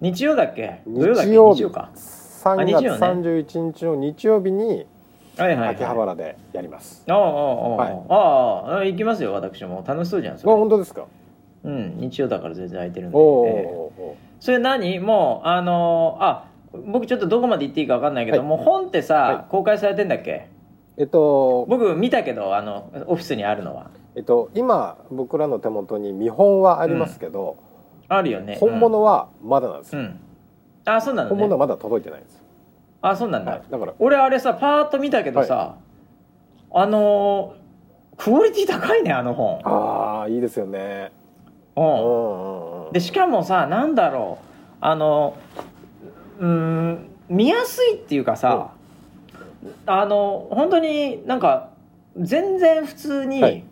日曜だっけ？土曜か3月31日の日曜日に秋葉原でやります。ああ、行きますよ、私も。楽しそうじゃんそれ。本当ですか？日曜だから全然空いてるんで。それ何？もう僕ちょっとどこまで行っていいか分かんないけど、もう本ってさ、公開されてんだっけ？僕見たけど、オフィスにあるのは。今僕らの手元に見本はありますけど、あるよね。本物はまだなんですよ。あ、そうなんだ。本物はまだ届いてないんです。あ、そうなんだ。だから俺あれさ、パーッと見たけどさ、クオリティ高いね、あの本。ああ、いいですよね。うん、でしかもさ、なんだろう、見やすいっていうかさ、本当になんか全然普通に、はい、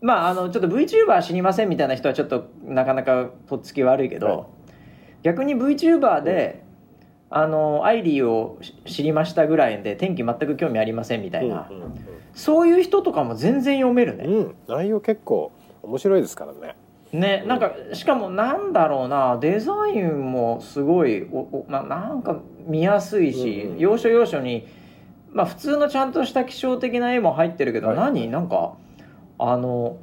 まあ、ちょっと VTuber 知りませんみたいな人はちょっとなかなかとっつき悪いけど、はい、逆に VTuber で、うん、アイリーを知りましたぐらいで天気全く興味ありませんみたいな、うんうんうん、そういう人とかも全然読めるね、うん、内容結構面白いですからね。ね、なんかしかもなんだろうな、デザインもすごいなんか見やすいし、うんうん、要所要所に、まあ、普通のちゃんとした気象的な絵も入ってるけど、はい、なんかこ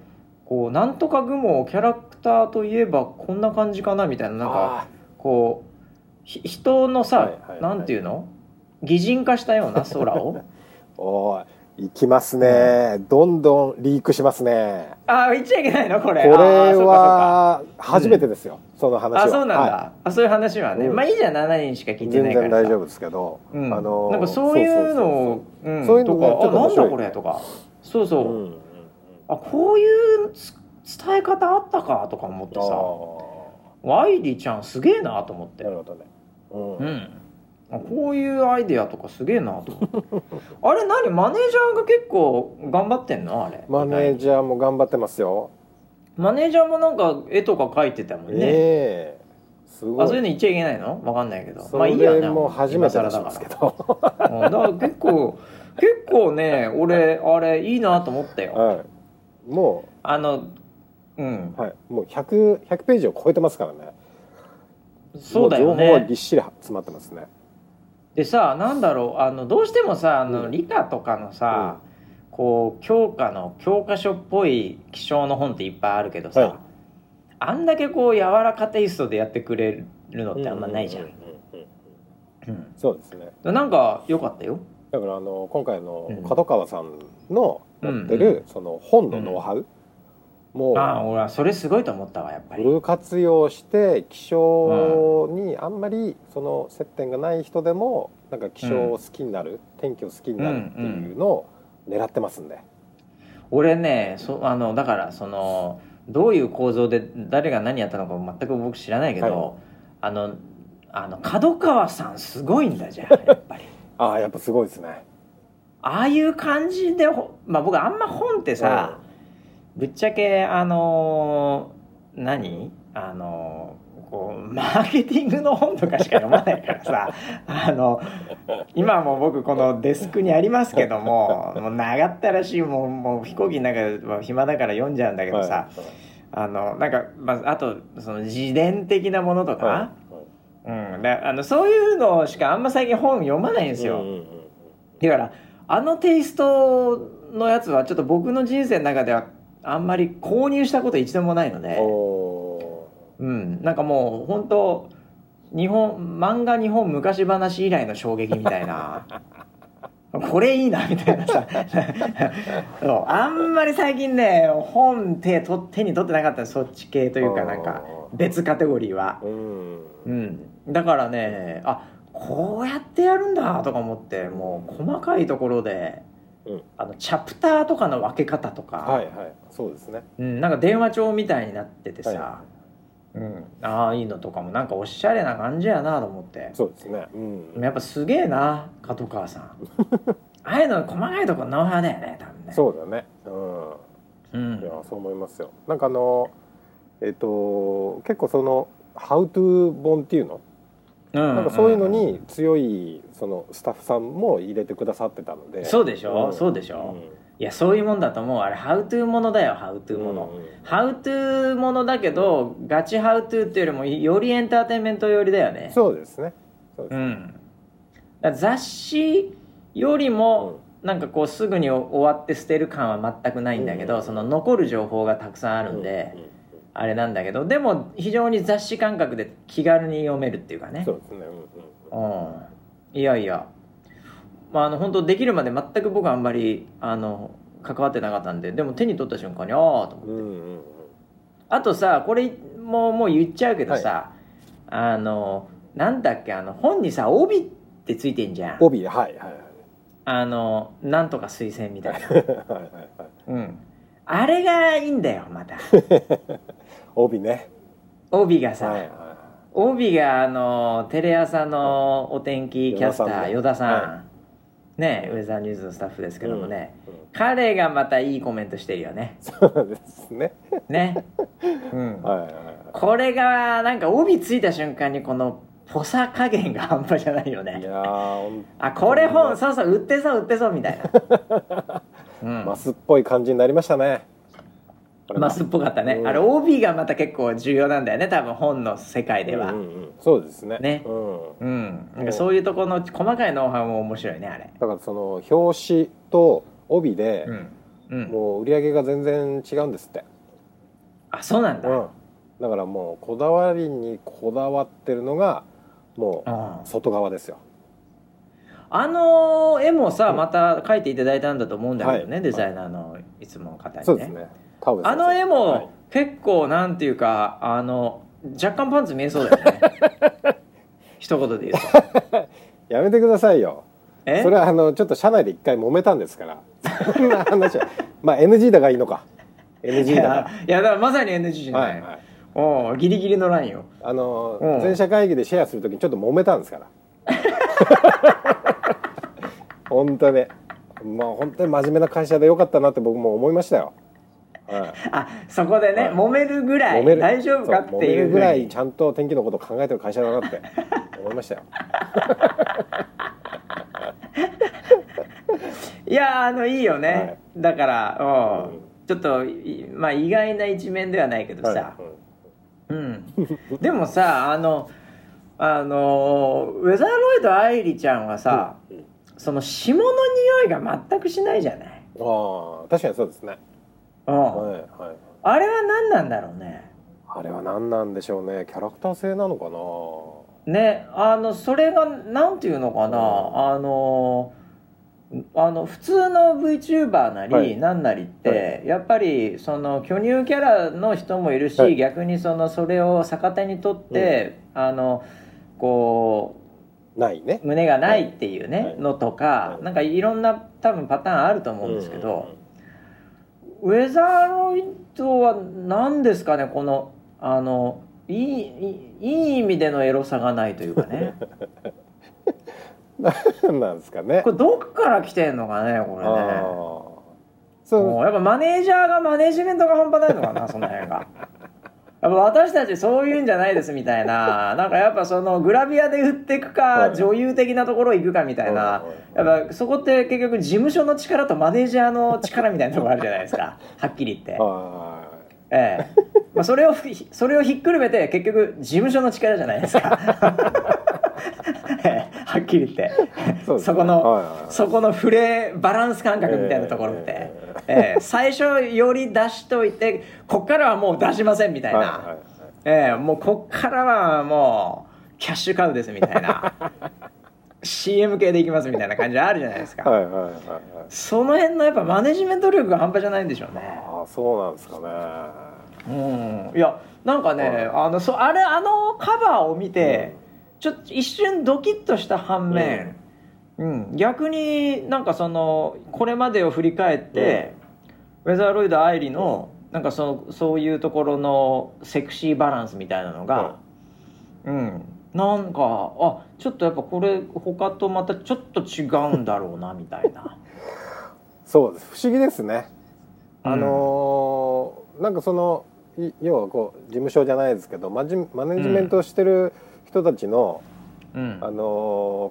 うなんとか雲をキャラクターといえばこんな感じかなみたいな、なんかこう人のさ、はいはいはい、なんていうの、擬人化したような空をおいきますね、うん、どんどんリークしますね。あ、言っちゃいけないのこれは初めてですよ、うん、その話は。あ、そうなんだ、はい、あ、そういう話はね、うん、まあいいじゃん、7人しか聞いてないから全然大丈夫ですけど、うん、なんかそういうのをそういうのがちょっと面白い、なんだこれとか、そうそう、うん、あ、こういう伝え方あったかとか思ってさ、アイリーちゃんすげえなと思って。なるほどね、うん、うんこういうアイデアとかすげえなと思ってあれ何、マネージャーが結構頑張ってんのあれ。マネージャーも頑張ってますよ。マネージャーもなんか絵とか描いてたもんね、すごい。あ、そういうの言っちゃいけないの、わかんないけど、まあいいやね、もう初めてだからですけどだから結構ね、俺あれいいなと思ったよ、はい、もううん、はい、もう 100ページを超えてますからね。そうだよね、情報はぎっしり詰まってますね。でさ、なんだろう、どうしてもさ、理科とかのさ、うん、こう教科書っぽい気象の本っていっぱいあるけどさ、はい、あんだけこう柔らかテイストでやってくれるのってあんまないじゃん。そうですね。なんか良かったよ。だから今回の角川さんの持ってる、うんうん、その本のノウハウ、うん、もう、あ、俺はそれすごいと思ったわ、やっぱり。フル活用して気象にあんまりその接点がない人でもなんか気象を好きになる、うん、天気を好きになるっていうのを狙ってますんで、うんうん、俺ね、だからそのどういう構造で誰が何やったのか全く僕知らないけど、はい、角川さんすごいんだじゃんやっぱりああ、やっぱすごいですね。ああいう感じで、まあ、僕あんま本ってさ、ぶっちゃけこうマーケティングの本とかしか読まないからさ今も僕このデスクにありますけども、もう長ったらしい、もう飛行機の中で暇だから読んじゃうんだけどさ、はい、なんか、まあ、あとその自伝的なものとか、はいうん、そういうのしかあんま最近本読まないんですよ、うんうんうん、だからテイストのやつはちょっと僕の人生の中ではあんまり購入したこと一度もないので、うん、なんかもう本当漫画日本昔話以来の衝撃みたいなこれいいなみたいなさそうあんまり最近ね本って手に取ってなかった、そっち系というかなんか別カテゴリーは、うん、だからね、あ、こうやってやるんだとか思って、もう細かいところで、うん、チャプターとかの分け方とか、はいはい、そうですね、うん、なんか電話帳みたいになっててさ、はいうん、ああいうのとかもなんかおしゃれな感じやなと思って。そうですね、うん、やっぱすげえな角川さんああいうの細かいところノウハウだよね多分ね。そうだね、うん、うん、いやそう思いますよ。なんか結構そのハウトゥー本っていうの、うんうん、なんかそういうのに強いそのスタッフさんも入れてくださってたので。そうでしょ、うん、そうでしょ、うん、いやそういうもんだと思う。あれハウトゥーものだよ、ハウトゥーもの、うんうん、ハウトゥーものだけどガチハウトゥーっていうよりもよりエンターテインメント寄りだよね。そうですね、そうですね、うん、だ雑誌よりもなんかこうすぐに終わって捨てる感は全くないんだけど、うんうん、その残る情報がたくさんあるんで、うんうん、あれなんだけど、でも非常に雑誌感覚で気軽に読めるっていうかね。そうですね、うんうん、いやいや、まあ本当できるまで全く僕はあんまり関わってなかったんで、でも手に取った瞬間にああと思って、うんうんうん、あとさ、これもう言っちゃうけどさ、はい、なんだっけ、本にさ帯ってついてんじゃん。帯、はいはいはい、なんとか推薦みたいなはいはいはい、うん、あれがいいんだよまた帯ね、帯がさ、はいはい、帯がテレ朝のお天気キャスター依田さん、はい、ね、ウェザーニューズのスタッフですけどもね、うんうん、彼がまたいいコメントしてるよね。そうですね。ね、うん、はいはいはい、これがなんか帯ついた瞬間にこの濃さ加減が半端じゃないよね。いやあ、これ本、そうそう、売ってそう売ってそうみたいな、うん、マスっぽい感じになりましたね。マスっぽかったね、うん、あれ帯がまた結構重要なんだよね、多分本の世界では、うんうんうん、そうですね、ね、うんうん、なんかそういうところの細かいノウハウも面白いね、あれ。だからその表紙と帯で、うんうん、もう売り上げが全然違うんですって。あ、そうなんだ、うん、だからもうこだわりにこだわってるのがもう外側ですよ。あの絵もさ、また描いていただいたんだと思うんだけどね、はい、デザイナーのいつもの方にね。そうですね、タオル先生。あの絵も結構なんていうか、はい、若干パンツ見えそうだよね一言で言うとやめてくださいよ。それはちょっと社内で一回揉めたんですから、そんな話はまあ NG だがいいのか。 NG だが、いやだからまさに NG じゃない、はいはい、おギリギリのラインを全社会議でシェアするときにちょっと揉めたんですから本当にまあ本当に真面目な会社でよかったなって僕も思いましたよ、はい、あ、そこでね、はい、揉めるぐらい大丈夫かっていうぐらいちゃんと天気のことを考えてる会社だなって思いましたよいやいいよね、はい、だからちょっと、まあ、意外な一面ではないけどさ、はいはい、うん、でもさウェザーロイド愛理ちゃんはさ、うんうん、その霜の匂いが全くしないじゃない。あ、確かにそうですね、うん、はいはい、あれは何なんだろうね。あれは何なんでしょうね。キャラクター性なのかなね。それがなんていうのかな、うん、普通の VTuber なりなんなりって、はい、やっぱりその巨乳キャラの人もいるし、はい、逆にそれを逆手にとって、うん、こうない、ね、胸がないっていうね、はい、のとか、はい、なんかいろんな多分パターンあると思うんですけど、うんうんうん、ウェザーロイドは何ですかね、このいい意味でのエロさがないというかね何なんですかね、これどっから来てんのかね、これね。あ、そう、もうやっぱマネージメントが半端ないのかなその辺がやっぱ私たちそういうんじゃないですみたいななんかやっぱグラビアで売っていくか女優的なところ行くかみたいな、やっぱそこって結局事務所の力とマネージャーの力みたいなところあるじゃないですかはっきり言って、ええ、まあ、それをひっくるめて結局事務所の力じゃないですかはっきり言ってそこのフレバランス感覚みたいなところって、最初より出しといてこっからはもう出しませんみたいな、はいはいはい、もうこっからはもうキャッシュカウですみたいなCM 系でいきますみたいな感じあるじゃないですかはいはいはい、はい、その辺のやっぱマネジメント力が半端じゃないんでしょうね。あ、そうなんですかね、うん、いやなんかね、はい、あのカバーを見て、うん、ちょっと一瞬ドキッとした反面、うんうん、逆になんかこれまでを振り返って、うん、ウェザーロイド愛理のなんかそういうところのセクシーバランスみたいなのが、うんうん、なんかあ、ちょっとやっぱこれ他とまたちょっと違うんだろうなみたいなそうです、不思議ですね、なんか要はこう事務所じゃないですけどマネジメントしてる、うん人たちの、うん、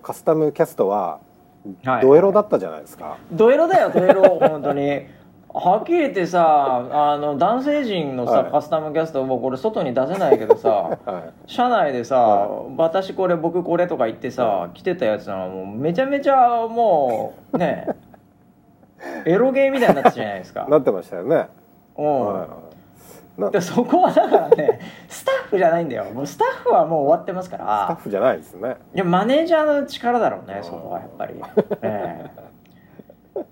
カスタムキャストはドエロだったじゃないですか、はいはい、ドエロだよドエロ本当にはっきり言ってさ男性陣のさ、はい、カスタムキャストもこれ外に出せないけどさ、はい、社内でさ、はい、私これ僕これとか言ってさ、はい、着てたやつはもうめちゃめちゃもうねエロゲーみたいになってたじゃないですかなってましたよね、うん、はい、そこはだからねスタッフじゃないんだよ、もうスタッフはもう終わってますから。スタッフじゃないですね。いやマネージャーの力だろうねそこはやっぱり、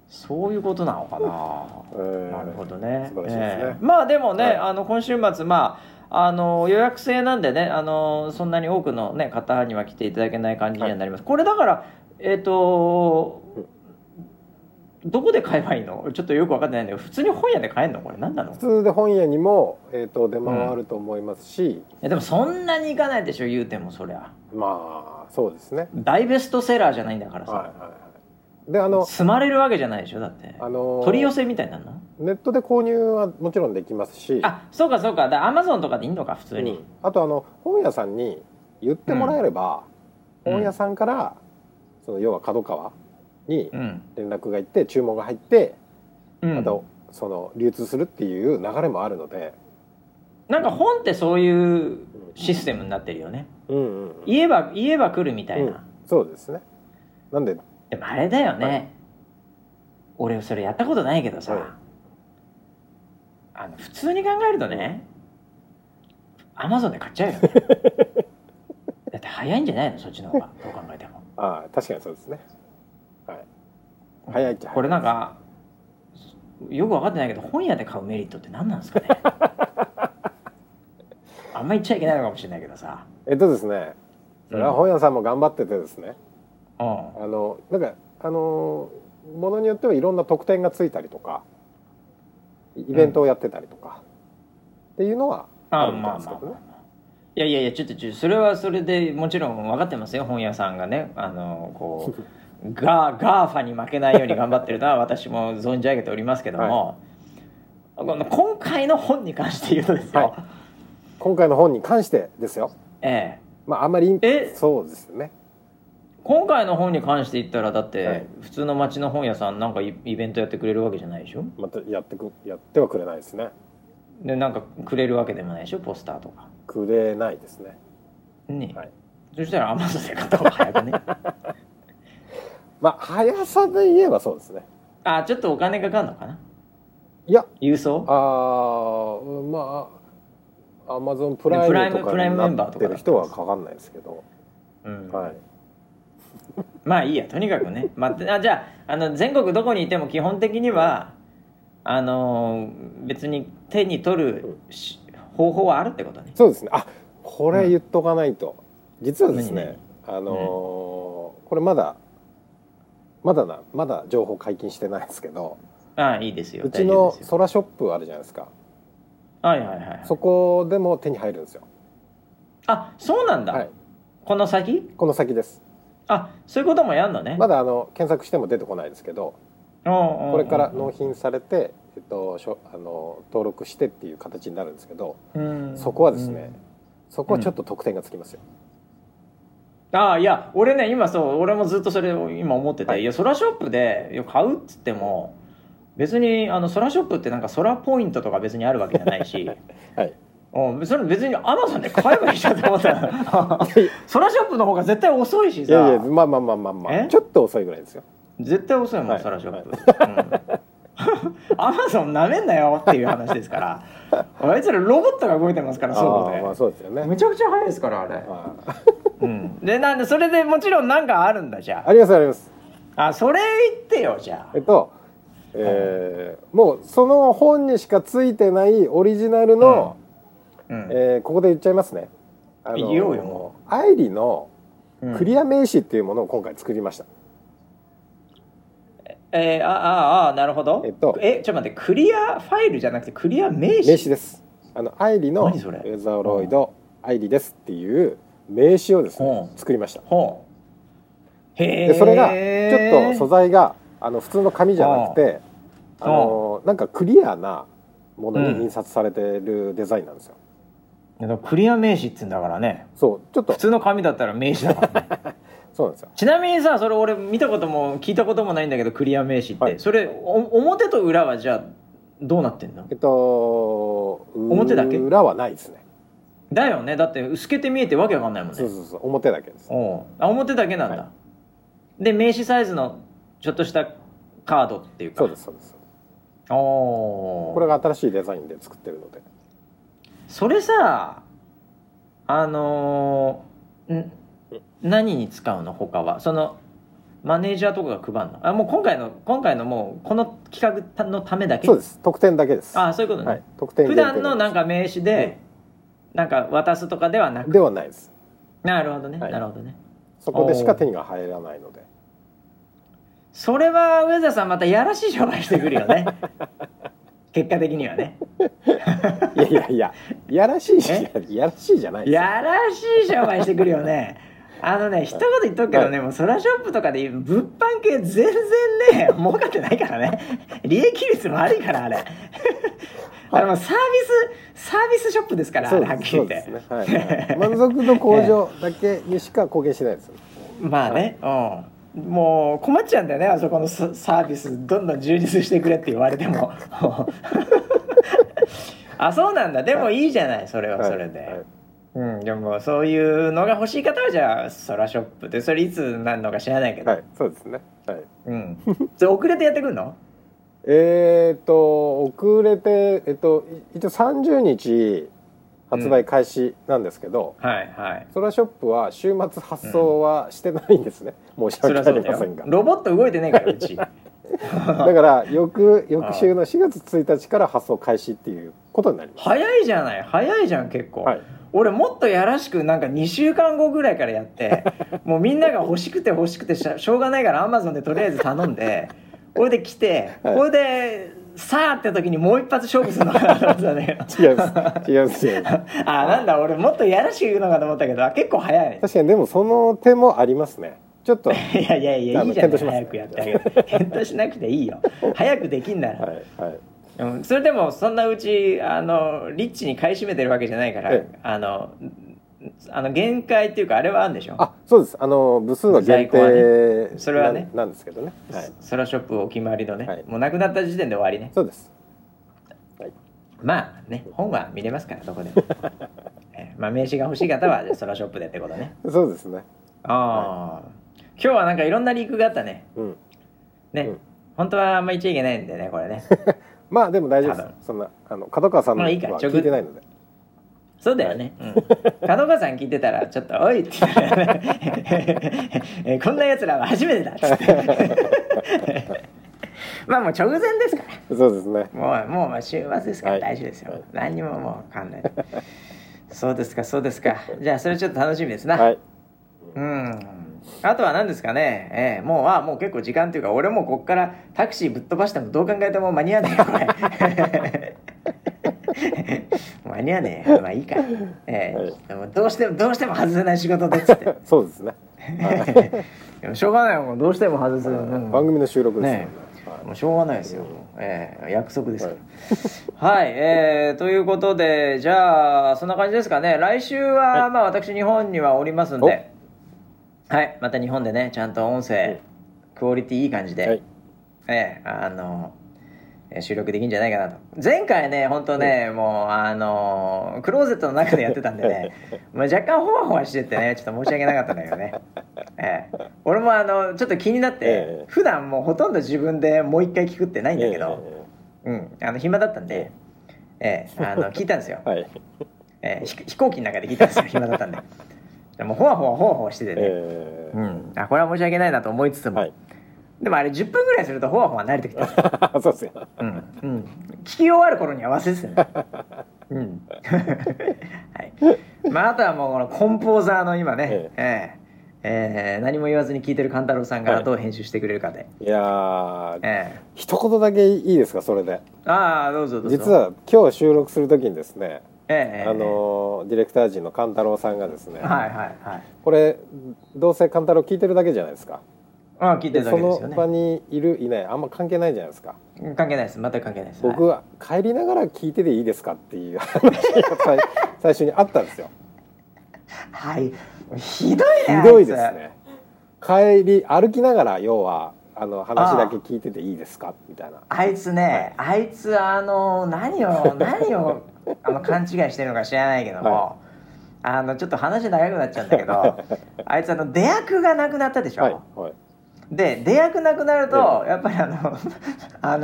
そういうことなのかな、なるほどね、素晴らしいですね、まあでもね、はい、今週末まあ予約制なんでねそんなに多くの、ね、方には来ていただけない感じにはなります、はい、これだからどこで買えばいいの？ちょっとよく分かってないんだけど、普通に本屋で買えるの？これ何なの？普通で本屋にも、出回ると思いますし、いやでもそんなにいかないでしょ、言うてもそりゃ。まあそうですね。大ベストセラーじゃないんだからさ。はいはいはい、で積まれるわけじゃないでしょ、だって。取り寄せみたいなの？ネットで購入はもちろんできますし。あ、そうかそうか。だから Amazon とかでいいのか普通に。うん、あと本屋さんに言ってもらえれば、うん、本屋さんからその要は角川に連絡がいって注文が入って、うん、またその流通するっていう流れもあるので、なんか本ってそういうシステムになってるよね、うんうん、言えば来るみたいな、うん、そうですね。なんででもあれだよね、はい、俺それやったことないけどさ、はい、普通に考えるとね、Amazon で買っちゃうよねだって早いんじゃないの、そっちの方がどう考えてもああ確かにそうですね、はい、早いっちゃ早い。これなんかよく分かってないけど、本屋で買うメリットって何なんですかねあんま言っちゃいけないのかもしれないけどさ、ですね、それは本屋さんも頑張っててですね、うん、なんかものによってはいろんな特典がついたりとかイベントをやってたりとか、うん、っていうのはあるんですけどね。いやいやいや、ちょっとそれはそれでもちろん分かってますよ、本屋さんがね、こうガーファに負けないように頑張ってるのは私も存じ上げておりますけども、はい、今回の本に関して言うとですよ、はい、今回の本に関してですよ、まああんまりそうですね。今回の本に関して言ったらだって、はい、普通の町の本屋さんなんかイベントやってくれるわけじゃないでしょ。またやってはくれないですね。でなんかくれるわけでもないでしょ、ポスターとかくれないですね。ね、はい、そしたらAmazonで買った方が早くねまあ速さで言えばそうですね。あ、ちょっとお金かかるのかな。いや郵送、ああまあアマゾンプライムとかになってる人はかかんないですけど、うん、はいまあいいや、とにかくね、まあ、じゃあ、全国どこにいても基本的には別に手に取る方法はあるってことね。そうですね。あ、これ言っとかないと、うん、実はですね、これまだ情報解禁してないですけど、ああいいですよ、うちのソラショップあるじゃないですか、はいはいはい、そこでも手に入るんですよ。あ、そうなんだ、はい、この先です。あ、そういうこともやるのね。まだ検索しても出てこないですけど、これから納品されて、登録してっていう形になるんですけど、そこはですね、そこはちょっと特典がつきますよ、ああ、いや俺ね、今そう俺もずっとそれを今思ってて、はい、いやソラショップで買うっつっても別にソラショップってなんかソラポイントとか別にあるわけじゃないし、はい、それ別にAmazonで買えばいいじゃんって思ったらソラショップの方が絶対遅いしさ。いやいや、まあまあまあまあ、まあ、ちょっと遅いぐらいですよ。絶対遅いもん、はい、ソラショップ、はいAmazon なめんなよっていう話ですからあいつらロボットが動いてますから、そうで、まあそうですよね、めちゃくちゃ早いですからあれうん、でなんでそれでもちろん何かあるんだ。じゃあ、ありますあります。あ、それ言ってよ。じゃあもうその本にしかついてないオリジナルの、ここで言っちゃいますね。言おうよ、もうアイリのクリア名刺っていうものを今回作りました。なるほど。ちょっと待って、クリアファイルじゃなくてクリア名刺です。アイリのウェザーロイドアイリですっていう名刺をですね、作りました。へえ。それがちょっと素材が普通の紙じゃなくて、なんかクリアなものに印刷されてるデザインなんですよ、クリア名刺って言うんだからね。そう、ちょっと普通の紙だったら名刺だからねそうなんですよ。ちなみにさ、それ俺見たことも聞いたこともないんだけど、クリア名刺って、はい、それ表と裏はじゃあどうなってんの？表だけ？裏はないですね。だよね、だって透けて見えてわけわかんないもんね。そうそうそう、表だけです。表だけなんだ、はい、で名刺サイズのちょっとしたカードっていうか。そうですそうです。これが新しいデザインで作ってるので。それさ、何に使うの？他はそのマネージャーとかが配るの？あ、もう今回のもうこの企画のためだけ？そうです、特典だけです。あ、そういうことね、はい、特典。普段のなんか名刺で、なんか渡すとかではなく？ではないです。なるほどね、はい、なるほどね。そこでしか手には入らないので。それは上田さんまたやらしい商売してくるよね結果的にはねいやいやいや、やらしいじゃない、やらしい商売してくるよね一言言っとくけどね、もうソラショップとかで物販系全然ね儲かってないからね利益率悪いからあれサービスショップですから、はっきり言って、ね、はいはい、満足度向上だけにしか貢献しないですまあね、はい、うん、もう困っちゃうんだよね、あそこのサービスどんどん充実してくれって言われてもあ、そうなんだ、でもいいじゃない、それはそれで、はいはい、うん、でもそういうのが欲しい方はじゃあソラショップで、それいつなるのか知らないけど、はい、そうですね、はい、うん、それ遅れてやってくるの遅れて一応30日発売開始なんですけど、うん、はいはい、ソラショップは週末発送はしてないんですね、うん、申し訳ありませんがロボット動いてないからうちだから翌週の4月1日から発送開始っていうことになります。早いじゃない、早いじゃん結構、はい、俺もっとやらしくなんか2週間後ぐらいからやってもうみんなが欲しくてしょうがないからAmazonでとりあえず頼んでこれで来て、はい、これでさあって時にもう一発勝負するのかなと思ってたね違うあ、なんだ、俺もっとやらしく言うのかと思ったけど結構早い。確かに、でもその手もありますね、ちょっといやいいじゃん、早くやってあげる検討しなくていいよ早くできんなら、はいはい、うん、それでもそんなうちリッチに買い占めてるわけじゃないから、ええ、限界っていうかあれはあるんでしょ。あ、そうです、部数の限定は、ね、それはね なんですけどね、はい、ソラショップお決まりのね、はい、もうなくなった時点で終わりね。そうです、はい、まあね、本は見れますからどこでもまあ名刺が欲しい方はソラショップでってことねそうですね、あ、はい、今日はなんかいろんなリークがあったね、うん、ね、うん、本当はあんま言っちゃいけないんでねこれねまあでも大丈夫です、そんな角川さんのは聞いてないので、そうだよね、はい、うん、角川さん聞いてたらちょっとおいって言ったらこんなやつらは初めてだっつってまあもう直前ですから、そうですね、もう週末ですから大丈夫ですよ、はい、何にももう変わんないそうですかじゃあそれちょっと楽しみですな、はい、うん、あとは何ですかね、もう結構時間というか、俺もうこっからタクシーぶっ飛ばしてもどう考えても間に合わないよこれ間に合わねえよ、まあいいか、はい、どうしても外せない仕事でっつってそうですね、はい、でもしょうがないもん、どうしても外せない、うん、番組の収録ですね、もうしょうがないですよ、約束ですからはい、ということで、じゃあそんな感じですかね。来週は、はい、まあ私日本にはおりますんで、はい、また日本でねちゃんと音声、うん、クオリティいい感じで、はい、収録できるんじゃないかなと。前回ね本当ね、うん、もうクローゼットの中でやってたんでねまあ若干ホワホワしててねちょっと申し訳なかったんだけどね俺もちょっと気になって、普段もうほとんど自分でもう一回聞くってないんだけど、うん、暇だったんで、聞いたんですよ、はい、飛行機の中で聞いたんですよ、暇だったんででもホワしててね、うん、これは申し訳ないなと思いつつも、はい、でもあれ10分ぐらいするとホワホワ慣れてきたそうっすよ、うんうん、聞き終わる頃には忘れてたねうんはい、まあ、あとはもうこのコンポーザーの今ね、何も言わずに聞いてる勘太郎さんがどう編集してくれるかで、はい、いや、一言だけいいですかそれで。ああ、どうぞ。実は今日収録する時にですね、ディレクター陣の勘太郎さんがですね、はいはいはい、これどうせ勘太郎聞いてるだけじゃないですか。あ、聞いてるだけですよね。その場にいるいないあんま関係ないじゃないですか。関係ないです、全く関係ないです。僕は帰りながら聞いてでいいですかっていう話が最初にあったんですよはい、ひどいですね。歩きながら要は話だけ聞いてていいですかみたいな。あいつね、はい、あいつ何を勘違いしてるのか知らないけども、はい、ちょっと話長くなっちゃうんだけどあいつ出役がなくなったでしょ、はいはい、で出役なくなるとやっぱり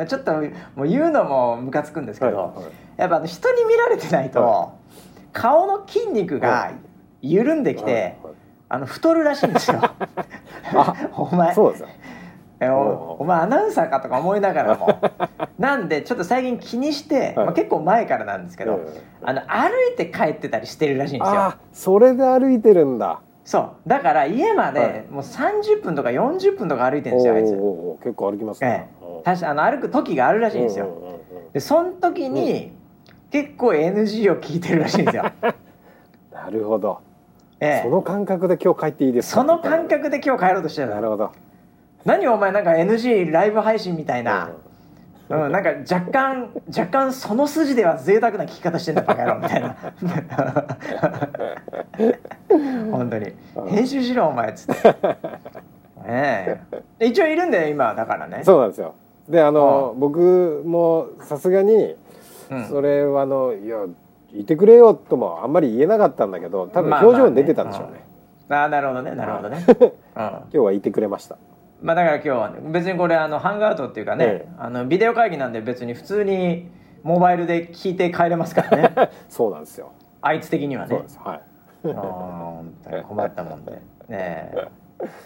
ちょっともう言うのもムカつくんですけど、はいはい、やっぱ人に見られてないと、はい、顔の筋肉が緩んできて、はいはいはい、太るらしいんですよお前そうですよ、お前アナウンサーかとか思いながらもなんでちょっと最近気にして、まあ、結構前からなんですけど、歩いて帰ってたりしてるらしいんですよ。あ、それで歩いてるんだ。そうだから家まで、はい、もう30分とか40分とか歩いてるんですよあいつ。結構歩きますね、確か歩く時があるらしいんですよ、でその時に、結構 NG を聞いてるらしいんですよなるほど、その感覚で今日帰っていいですか、その感覚で今日帰ろうとしてる。なるほど。何お前なんか NG ライブ配信みたいな、うん、なんか若干その筋では贅沢な聞き方してんだバカ野郎みたいな本当に編集しろお前っつって一応いるんだよ今だからね。そうなんですよ。で僕もさすがにそれはいやいてくれよともあんまり言えなかったんだけど、多分表情に出てたんでしょうね。ああなるほどねなるほどね今日はいてくれました。まあ、だから今日は、ね、別にこれハングアウトっていうかね、ビデオ会議なんで別に普通にモバイルで聞いて帰れますからねそうなんですよあいつ的にはね。そうです、はい、困ったもんで、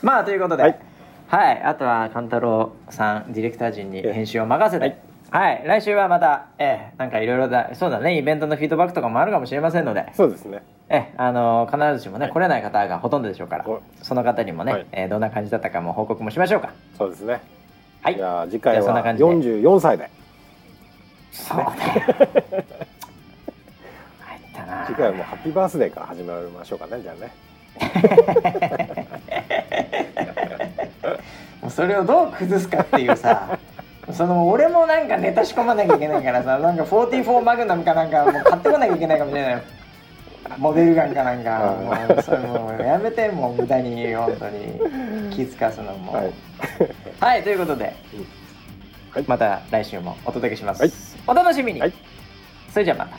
まあということで、はいはい、あとは勘太郎さんディレクター陣に編集を任せて、はい、来週はまた、なんかいろいろだそうだね、イベントのフィードバックとかもあるかもしれませんので。そうですね。必ずしもね、来れない方がほとんどでしょうから、その方にもね、どんな感じだったかも報告もしましょうか。そうですね。はい。じゃあ次回は44歳で。そうね。入ったな。次回はもうハッピーバースデーから始めましょうかね、じゃあね。もうそれをどう崩すかっていうさ。その俺もなんかネタ仕込まなきゃいけないからさなんか44マグナムかなんかもう買ってこなきゃいけないかもしれないよモデルガンかなんかもうそれもうやめてもう無駄に本当に気遣わすのもはい、はい、ということで、また来週もお届けします、お楽しみに、それじゃあまた。